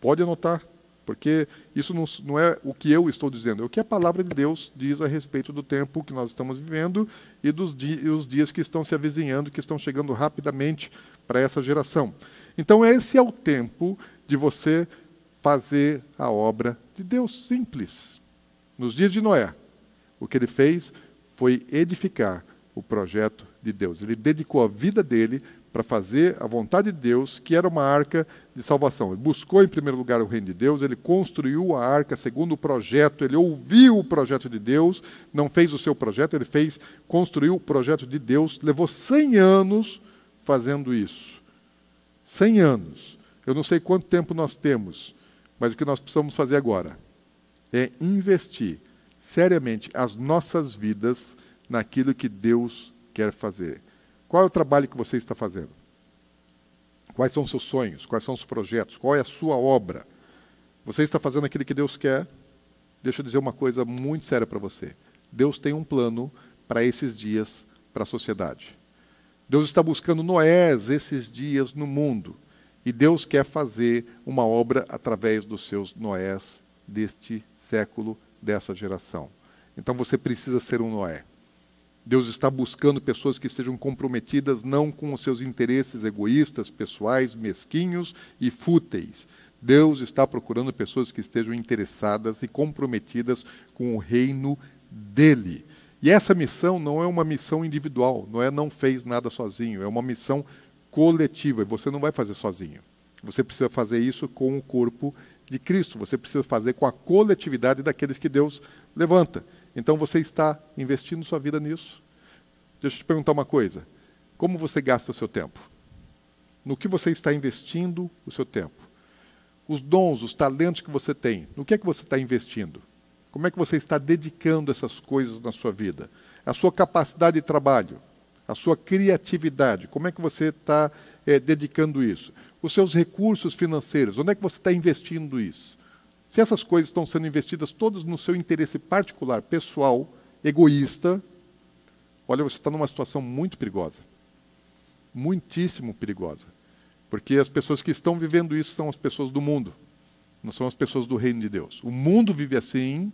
Pode anotar, porque isso não, não é o que eu estou dizendo, é o que a palavra de Deus diz a respeito do tempo que nós estamos vivendo e dos di- e os dias que estão se avizinhando, que estão chegando rapidamente para essa geração. Então, esse é o tempo de você fazer a obra de Deus simples. Nos dias de Noé, o que ele fez foi edificar o projeto de Deus. Ele dedicou a vida dele para fazer a vontade de Deus, que era uma arca de salvação. Ele buscou, em primeiro lugar, o reino de Deus, ele construiu a arca segundo o projeto, ele ouviu o projeto de Deus, não fez o seu projeto, ele fez, construiu o projeto de Deus, levou cem anos fazendo isso. cem anos. Eu não sei quanto tempo nós temos, mas o que nós precisamos fazer agora é investir seriamente as nossas vidas naquilo que Deus quer fazer. Qual é o trabalho que você está fazendo? Quais são os seus sonhos? Quais são os projetos? Qual é a sua obra? Você está fazendo aquilo que Deus quer? Deixa eu dizer uma coisa muito séria para você. Deus tem um plano para esses dias, para a sociedade. Deus está buscando Noés esses dias no mundo. E Deus quer fazer uma obra através dos seus Noés deste século, dessa geração. Então você precisa ser um Noé. Deus está buscando pessoas que sejam comprometidas não com os seus interesses egoístas, pessoais, mesquinhos e fúteis. Deus está procurando pessoas que estejam interessadas e comprometidas com o reino dele. E essa missão não é uma missão individual, não é não fez nada sozinho, é uma missão coletiva, e você não vai fazer sozinho. Você precisa fazer isso com o corpo de Cristo, você precisa fazer com a coletividade daqueles que Deus levanta. Então você está investindo sua vida nisso. Deixa eu te perguntar uma coisa, como você gasta o seu tempo? No que você está investindo o seu tempo? Os dons, os talentos que você tem, no que é que você está investindo? Como é que você está dedicando essas coisas na sua vida? A sua capacidade de trabalho, a sua criatividade, como é que você está é, dedicando isso? Os seus recursos financeiros, onde é que você está investindo isso? Se essas coisas estão sendo investidas todas no seu interesse particular, pessoal, egoísta, olha, você está numa situação muito perigosa. Muitíssimo perigosa. Porque as pessoas que estão vivendo isso são as pessoas do mundo. Não são as pessoas do reino de Deus. O mundo vive assim,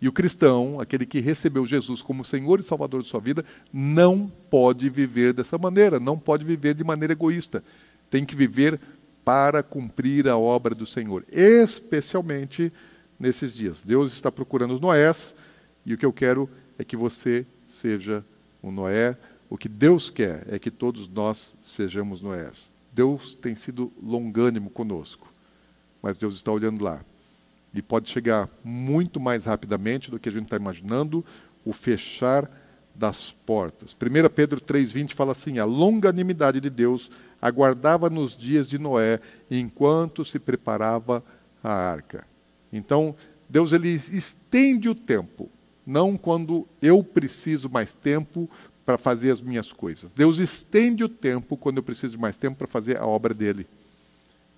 e o cristão, aquele que recebeu Jesus como Senhor e Salvador de sua vida, não pode viver dessa maneira, não pode viver de maneira egoísta. Tem que viver para cumprir a obra do Senhor, especialmente nesses dias. Deus está procurando os Noés, e o que eu quero é que você seja um Noé. O que Deus quer é que todos nós sejamos Noés. Deus tem sido longânimo conosco. Mas Deus está olhando lá. E pode chegar muito mais rapidamente do que a gente está imaginando, o fechar das portas. primeira Pedro três, vinte fala assim, a longanimidade de Deus aguardava nos dias de Noé, enquanto se preparava a arca. Então, Deus ele estende o tempo, não quando eu preciso mais tempo para fazer as minhas coisas. Deus estende o tempo quando eu preciso de mais tempo para fazer a obra dele.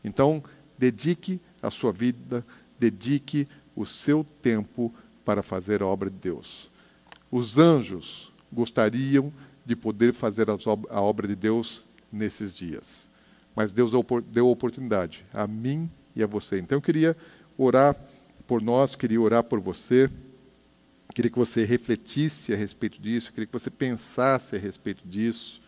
Então, dedique a sua vida, dedique o seu tempo para fazer a obra de Deus. Os anjos gostariam de poder fazer a obra de Deus nesses dias. mas Deus deu oportunidade a mim e a você. Então eu queria orar por nós, queria orar por você, queria que você refletisse a respeito disso, queria que você pensasse a respeito disso,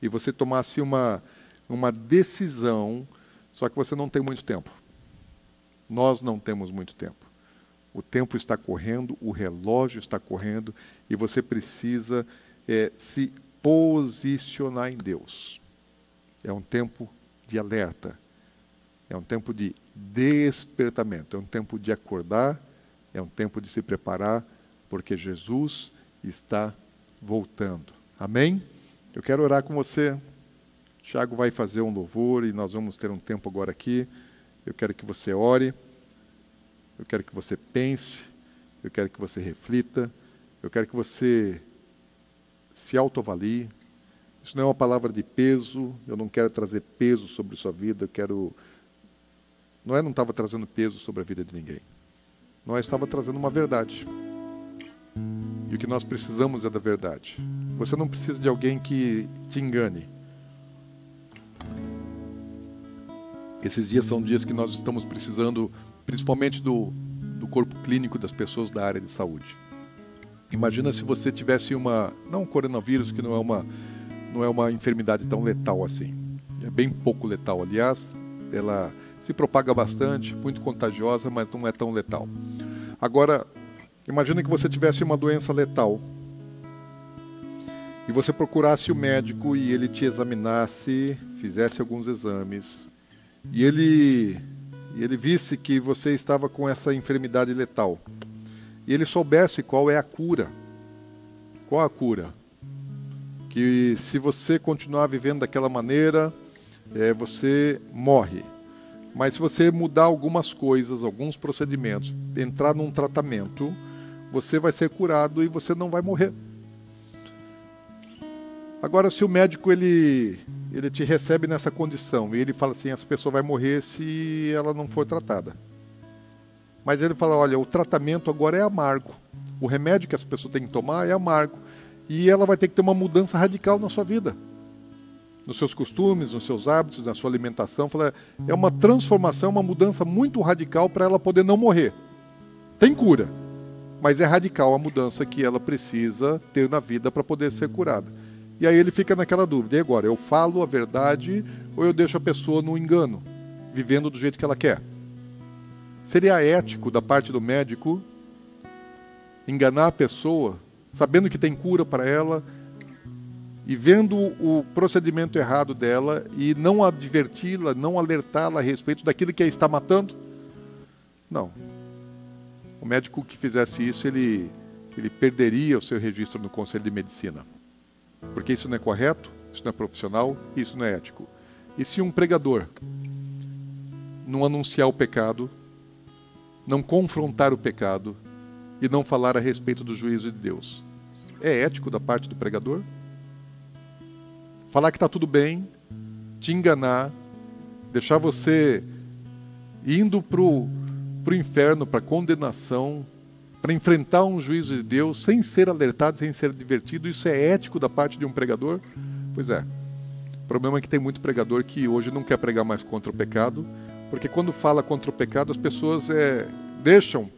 e você tomasse uma, uma decisão, só que você não tem muito tempo. Nós não temos muito tempo. O tempo está correndo, o relógio está correndo, e você precisa é, se posicionar em Deus. É um tempo de alerta, é um tempo de despertamento, é um tempo de acordar, é um tempo de se preparar, porque Jesus está voltando. Amém? Eu quero orar com você. Tiago vai fazer um louvor e nós vamos ter um tempo agora aqui. Eu quero que você ore, eu quero que você pense, eu quero que você reflita, eu quero que você se autoavalie. Isso não é uma palavra de peso, eu não quero trazer peso sobre a sua vida, eu quero... Noé não estava trazendo peso sobre a vida de ninguém. Noé estava trazendo uma verdade. E o que nós precisamos é da verdade. Você não precisa de alguém que te engane. Esses dias são dias que nós estamos precisando, principalmente do, do corpo clínico das pessoas da área de saúde. Imagina se você tivesse uma... Não um coronavírus, que não é uma... não é uma enfermidade tão letal assim. É bem pouco letal, aliás, ela se propaga bastante, muito contagiosa, mas não é tão letal. Agora, imagina que você tivesse uma doença letal e você procurasse o médico e ele te examinasse, fizesse alguns exames e ele, e ele visse que você estava com essa enfermidade letal e ele soubesse qual é a cura. Qual a cura? Que se você continuar vivendo daquela maneira, é, você morre. Mas se você mudar algumas coisas, alguns procedimentos, entrar num tratamento, você vai ser curado e você não vai morrer. Agora, se o médico ele, ele te recebe nessa condição e ele fala assim, essa pessoa vai morrer se ela não for tratada. Mas ele fala, olha, o tratamento agora é amargo. O remédio que essa pessoa tem que tomar é amargo. E ela vai ter que ter uma mudança radical na sua vida, nos seus costumes, nos seus hábitos, na sua alimentação. É uma transformação, uma mudança muito radical para ela poder não morrer. Tem cura, mas é radical a mudança que ela precisa ter na vida para poder ser curada. E aí ele fica naquela dúvida, e agora, eu falo a verdade ou eu deixo a pessoa no engano, vivendo do jeito que ela quer? Seria ético da parte do médico enganar a pessoa sabendo que tem cura para ela e vendo o procedimento errado dela e não adverti-la, não alertá-la a respeito daquilo que a está matando? Não. O médico que fizesse isso, ele, ele perderia o seu registro no Conselho de Medicina. Porque isso não é correto, isso não é profissional, isso não é ético. E se um pregador não anunciar o pecado, não confrontar o pecado, e não falar a respeito do juízo de Deus? É ético da parte do pregador? Falar que está tudo bem, te enganar, deixar você indo para o inferno, para a condenação, para enfrentar um juízo de Deus, sem ser alertado, sem ser advertido, isso é ético da parte de um pregador? Pois é. O problema é que tem muito pregador que hoje não quer pregar mais contra o pecado, porque quando fala contra o pecado, as pessoas é, deixam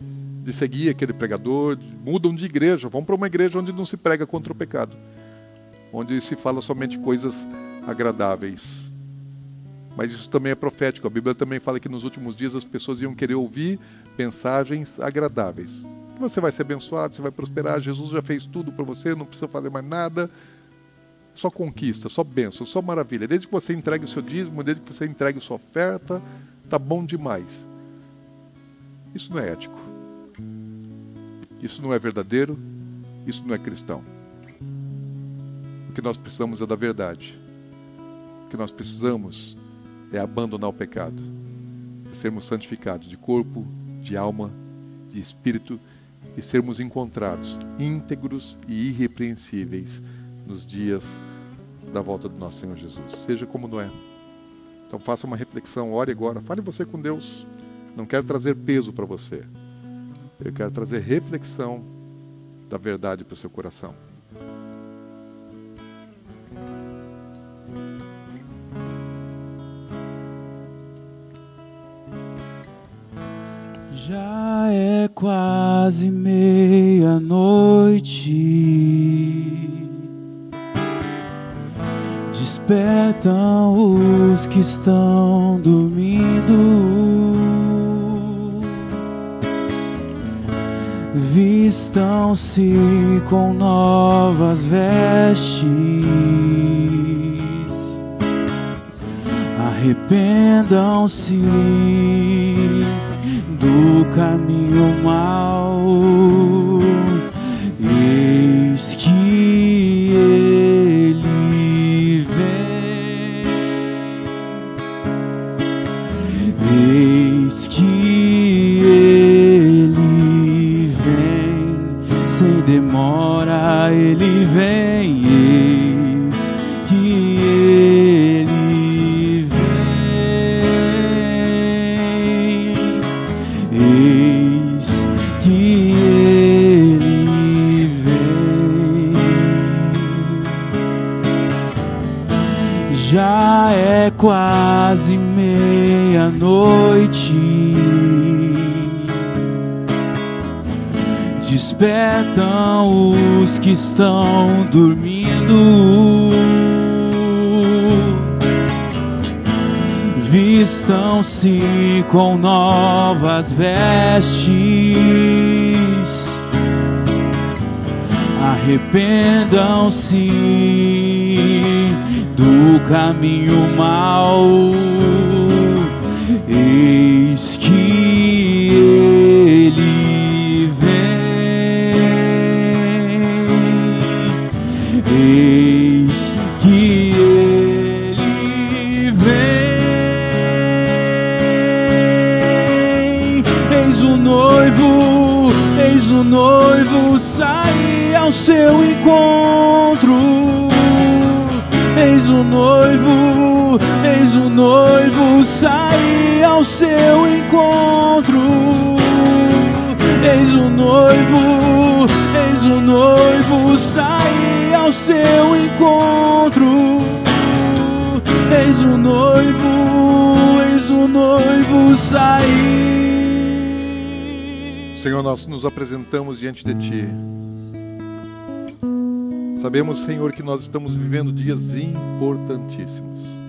de seguir aquele pregador, mudam de igreja, vão para uma igreja onde não se prega contra o pecado, onde se fala somente coisas agradáveis. Mas isso também é profético, a Bíblia também fala que nos últimos dias as pessoas iam querer ouvir mensagens agradáveis. Você vai ser abençoado, você vai prosperar, Jesus já fez tudo para você, não precisa fazer mais nada, só conquista, só bênção, só maravilha. Desde que você entregue o seu dízimo, desde que você entregue a sua oferta, tá bom demais. Isso não é ético. Isso não é verdadeiro, isso não é cristão. O que nós precisamos é da verdade. O que nós precisamos é abandonar o pecado, é sermos santificados de corpo, de alma, de espírito e sermos encontrados íntegros e irrepreensíveis nos dias da volta do nosso Senhor Jesus. Seja como Noé. Então faça uma reflexão, ore agora, fale você com Deus. Não quero trazer peso para você. Eu quero trazer reflexão da verdade para o seu coração. Já é quase meia-noite. Despertam os que estão dormindo. Vistam-se com novas vestes. Arrependam-se do caminho mau, eis que ele vem, eis que ele vem, sem demora ele vem, eis que ele Já é quase meia-noite. Despertam os que estão dormindo. Vistam-se com novas vestes. Arrependam-se do caminho mau, eis que ele vem, eis que ele vem, eis o noivo, eis o noivo, sai ao seu encontro. Eis o noivo, eis o noivo, sai ao seu encontro. Eis o noivo, eis o noivo, sai ao seu encontro. Eis o noivo, eis o noivo, sai. Senhor, nós nos apresentamos diante de Ti. Sabemos, Senhor, que nós estamos vivendo dias importantíssimos.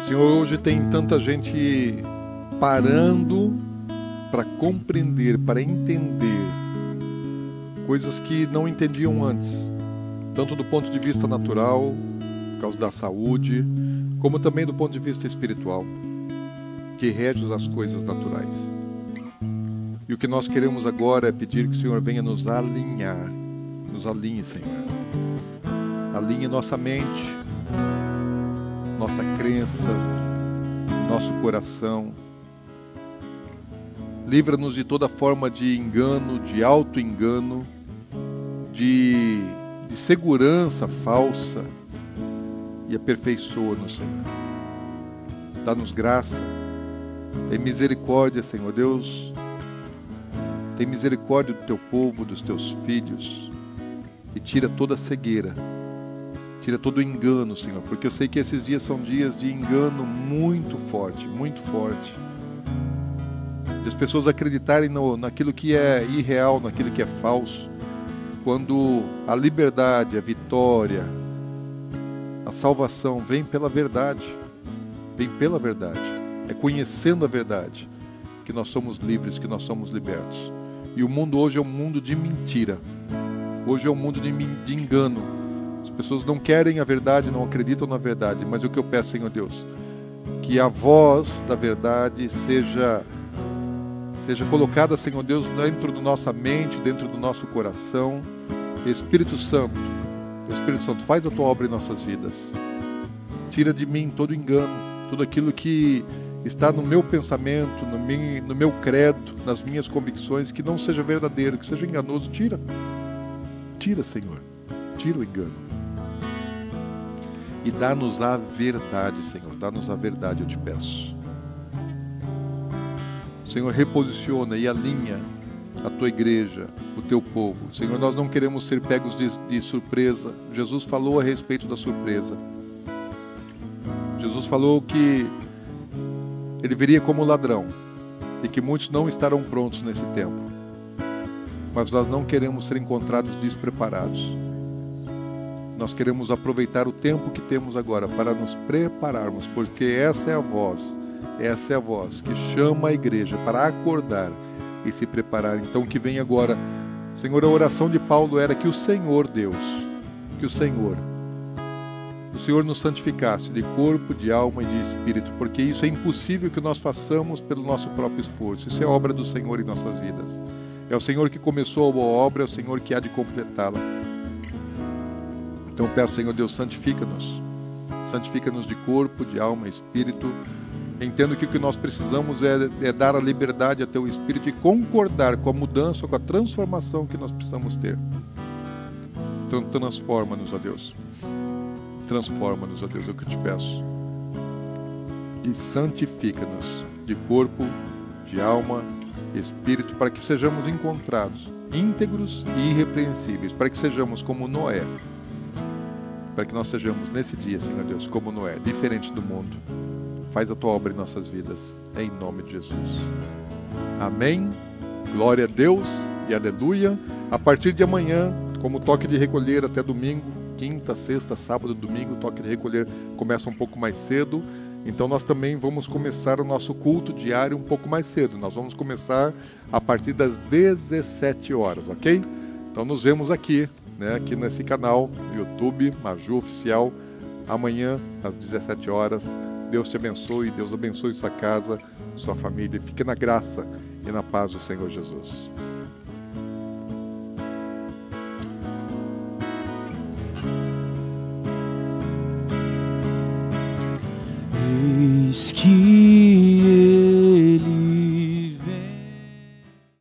Senhor, hoje tem tanta gente parando para compreender, para entender coisas que não entendiam antes, tanto do ponto de vista natural, por causa da saúde, como também do ponto de vista espiritual, que rege as coisas naturais. E o que nós queremos agora é pedir que o Senhor venha nos alinhar, nos alinhe, Senhor. Alinhe nossa mente, nossa crença, nosso coração. Livra-nos de toda forma de engano, de auto-engano, de, de segurança falsa e aperfeiçoa-nos, Senhor. Dá-nos graça, tem misericórdia, Senhor Deus. Tem misericórdia do Teu povo, dos Teus filhos e tira toda a cegueira. Tira todo o engano, Senhor, porque eu sei que esses dias são dias de engano muito forte, muito forte. E as pessoas acreditarem no, naquilo que é irreal, naquilo que é falso, quando a liberdade, a vitória, a salvação vem pela verdade, vem pela verdade. É conhecendo a verdade que nós somos livres, que nós somos libertos. E o mundo hoje é um mundo de mentira. Hoje é um mundo de, de engano. As pessoas não querem a verdade, não acreditam na verdade. Mas o que eu peço, Senhor Deus, que a voz da verdade seja, seja colocada, Senhor Deus, dentro da nossa mente, dentro do nosso coração. Espírito Santo, Espírito Santo, faz a Tua obra em nossas vidas. Tira de mim todo engano, tudo aquilo que está no meu pensamento, no meu, no meu credo, nas minhas convicções, que não seja verdadeiro, que seja enganoso. Tira, tira, Senhor, tira o engano. E dá-nos a verdade, Senhor. Dá-nos a verdade, eu te peço. Senhor, reposiciona e alinha a Tua igreja, o Teu povo. Senhor, nós não queremos ser pegos de, de surpresa. Jesus falou a respeito da surpresa. Jesus falou que Ele viria como ladrão. e que muitos não estarão prontos nesse tempo. Mas nós não queremos ser encontrados despreparados. Nós queremos aproveitar o tempo que temos agora para nos prepararmos, porque essa é a voz, essa é a voz que chama a igreja para acordar e se preparar. Então que vem agora, Senhor, a oração de Paulo era que o Senhor Deus, que o Senhor, o Senhor nos santificasse de corpo, de alma e de espírito, porque isso é impossível que nós façamos pelo nosso próprio esforço. Isso é obra do Senhor em nossas vidas. É o Senhor que começou a boa obra, é o Senhor que há de completá-la. Então eu peço, Senhor Deus, santifica-nos. Santifica-nos de corpo, de alma e espírito. Entendo que o que nós precisamos é, é dar a liberdade ao Teu Espírito e concordar com a mudança, com a transformação que nós precisamos ter. Então transforma-nos, ó Deus. Transforma-nos, ó Deus, é o que eu te peço. E santifica-nos de corpo, de alma, espírito, para que sejamos encontrados íntegros e irrepreensíveis, para que sejamos como Noé. Para que nós sejamos nesse dia, Senhor Deus, como Noé, diferente do mundo. Faz a Tua obra em nossas vidas, em nome de Jesus. Amém. Glória a Deus e aleluia. A partir de amanhã, como toque de recolher até domingo, quinta, sexta, sábado, domingo, o toque de recolher começa um pouco mais cedo. Então nós também vamos começar o nosso culto diário um pouco mais cedo. Nós vamos começar a partir das dezessete horas, ok? Então nos vemos aqui, né? Aqui nesse canal, YouTube, Maju Oficial, amanhã às dezessete horas. Deus te abençoe, Deus abençoe sua casa, sua família. Fique na graça e na paz do Senhor Jesus. Eis que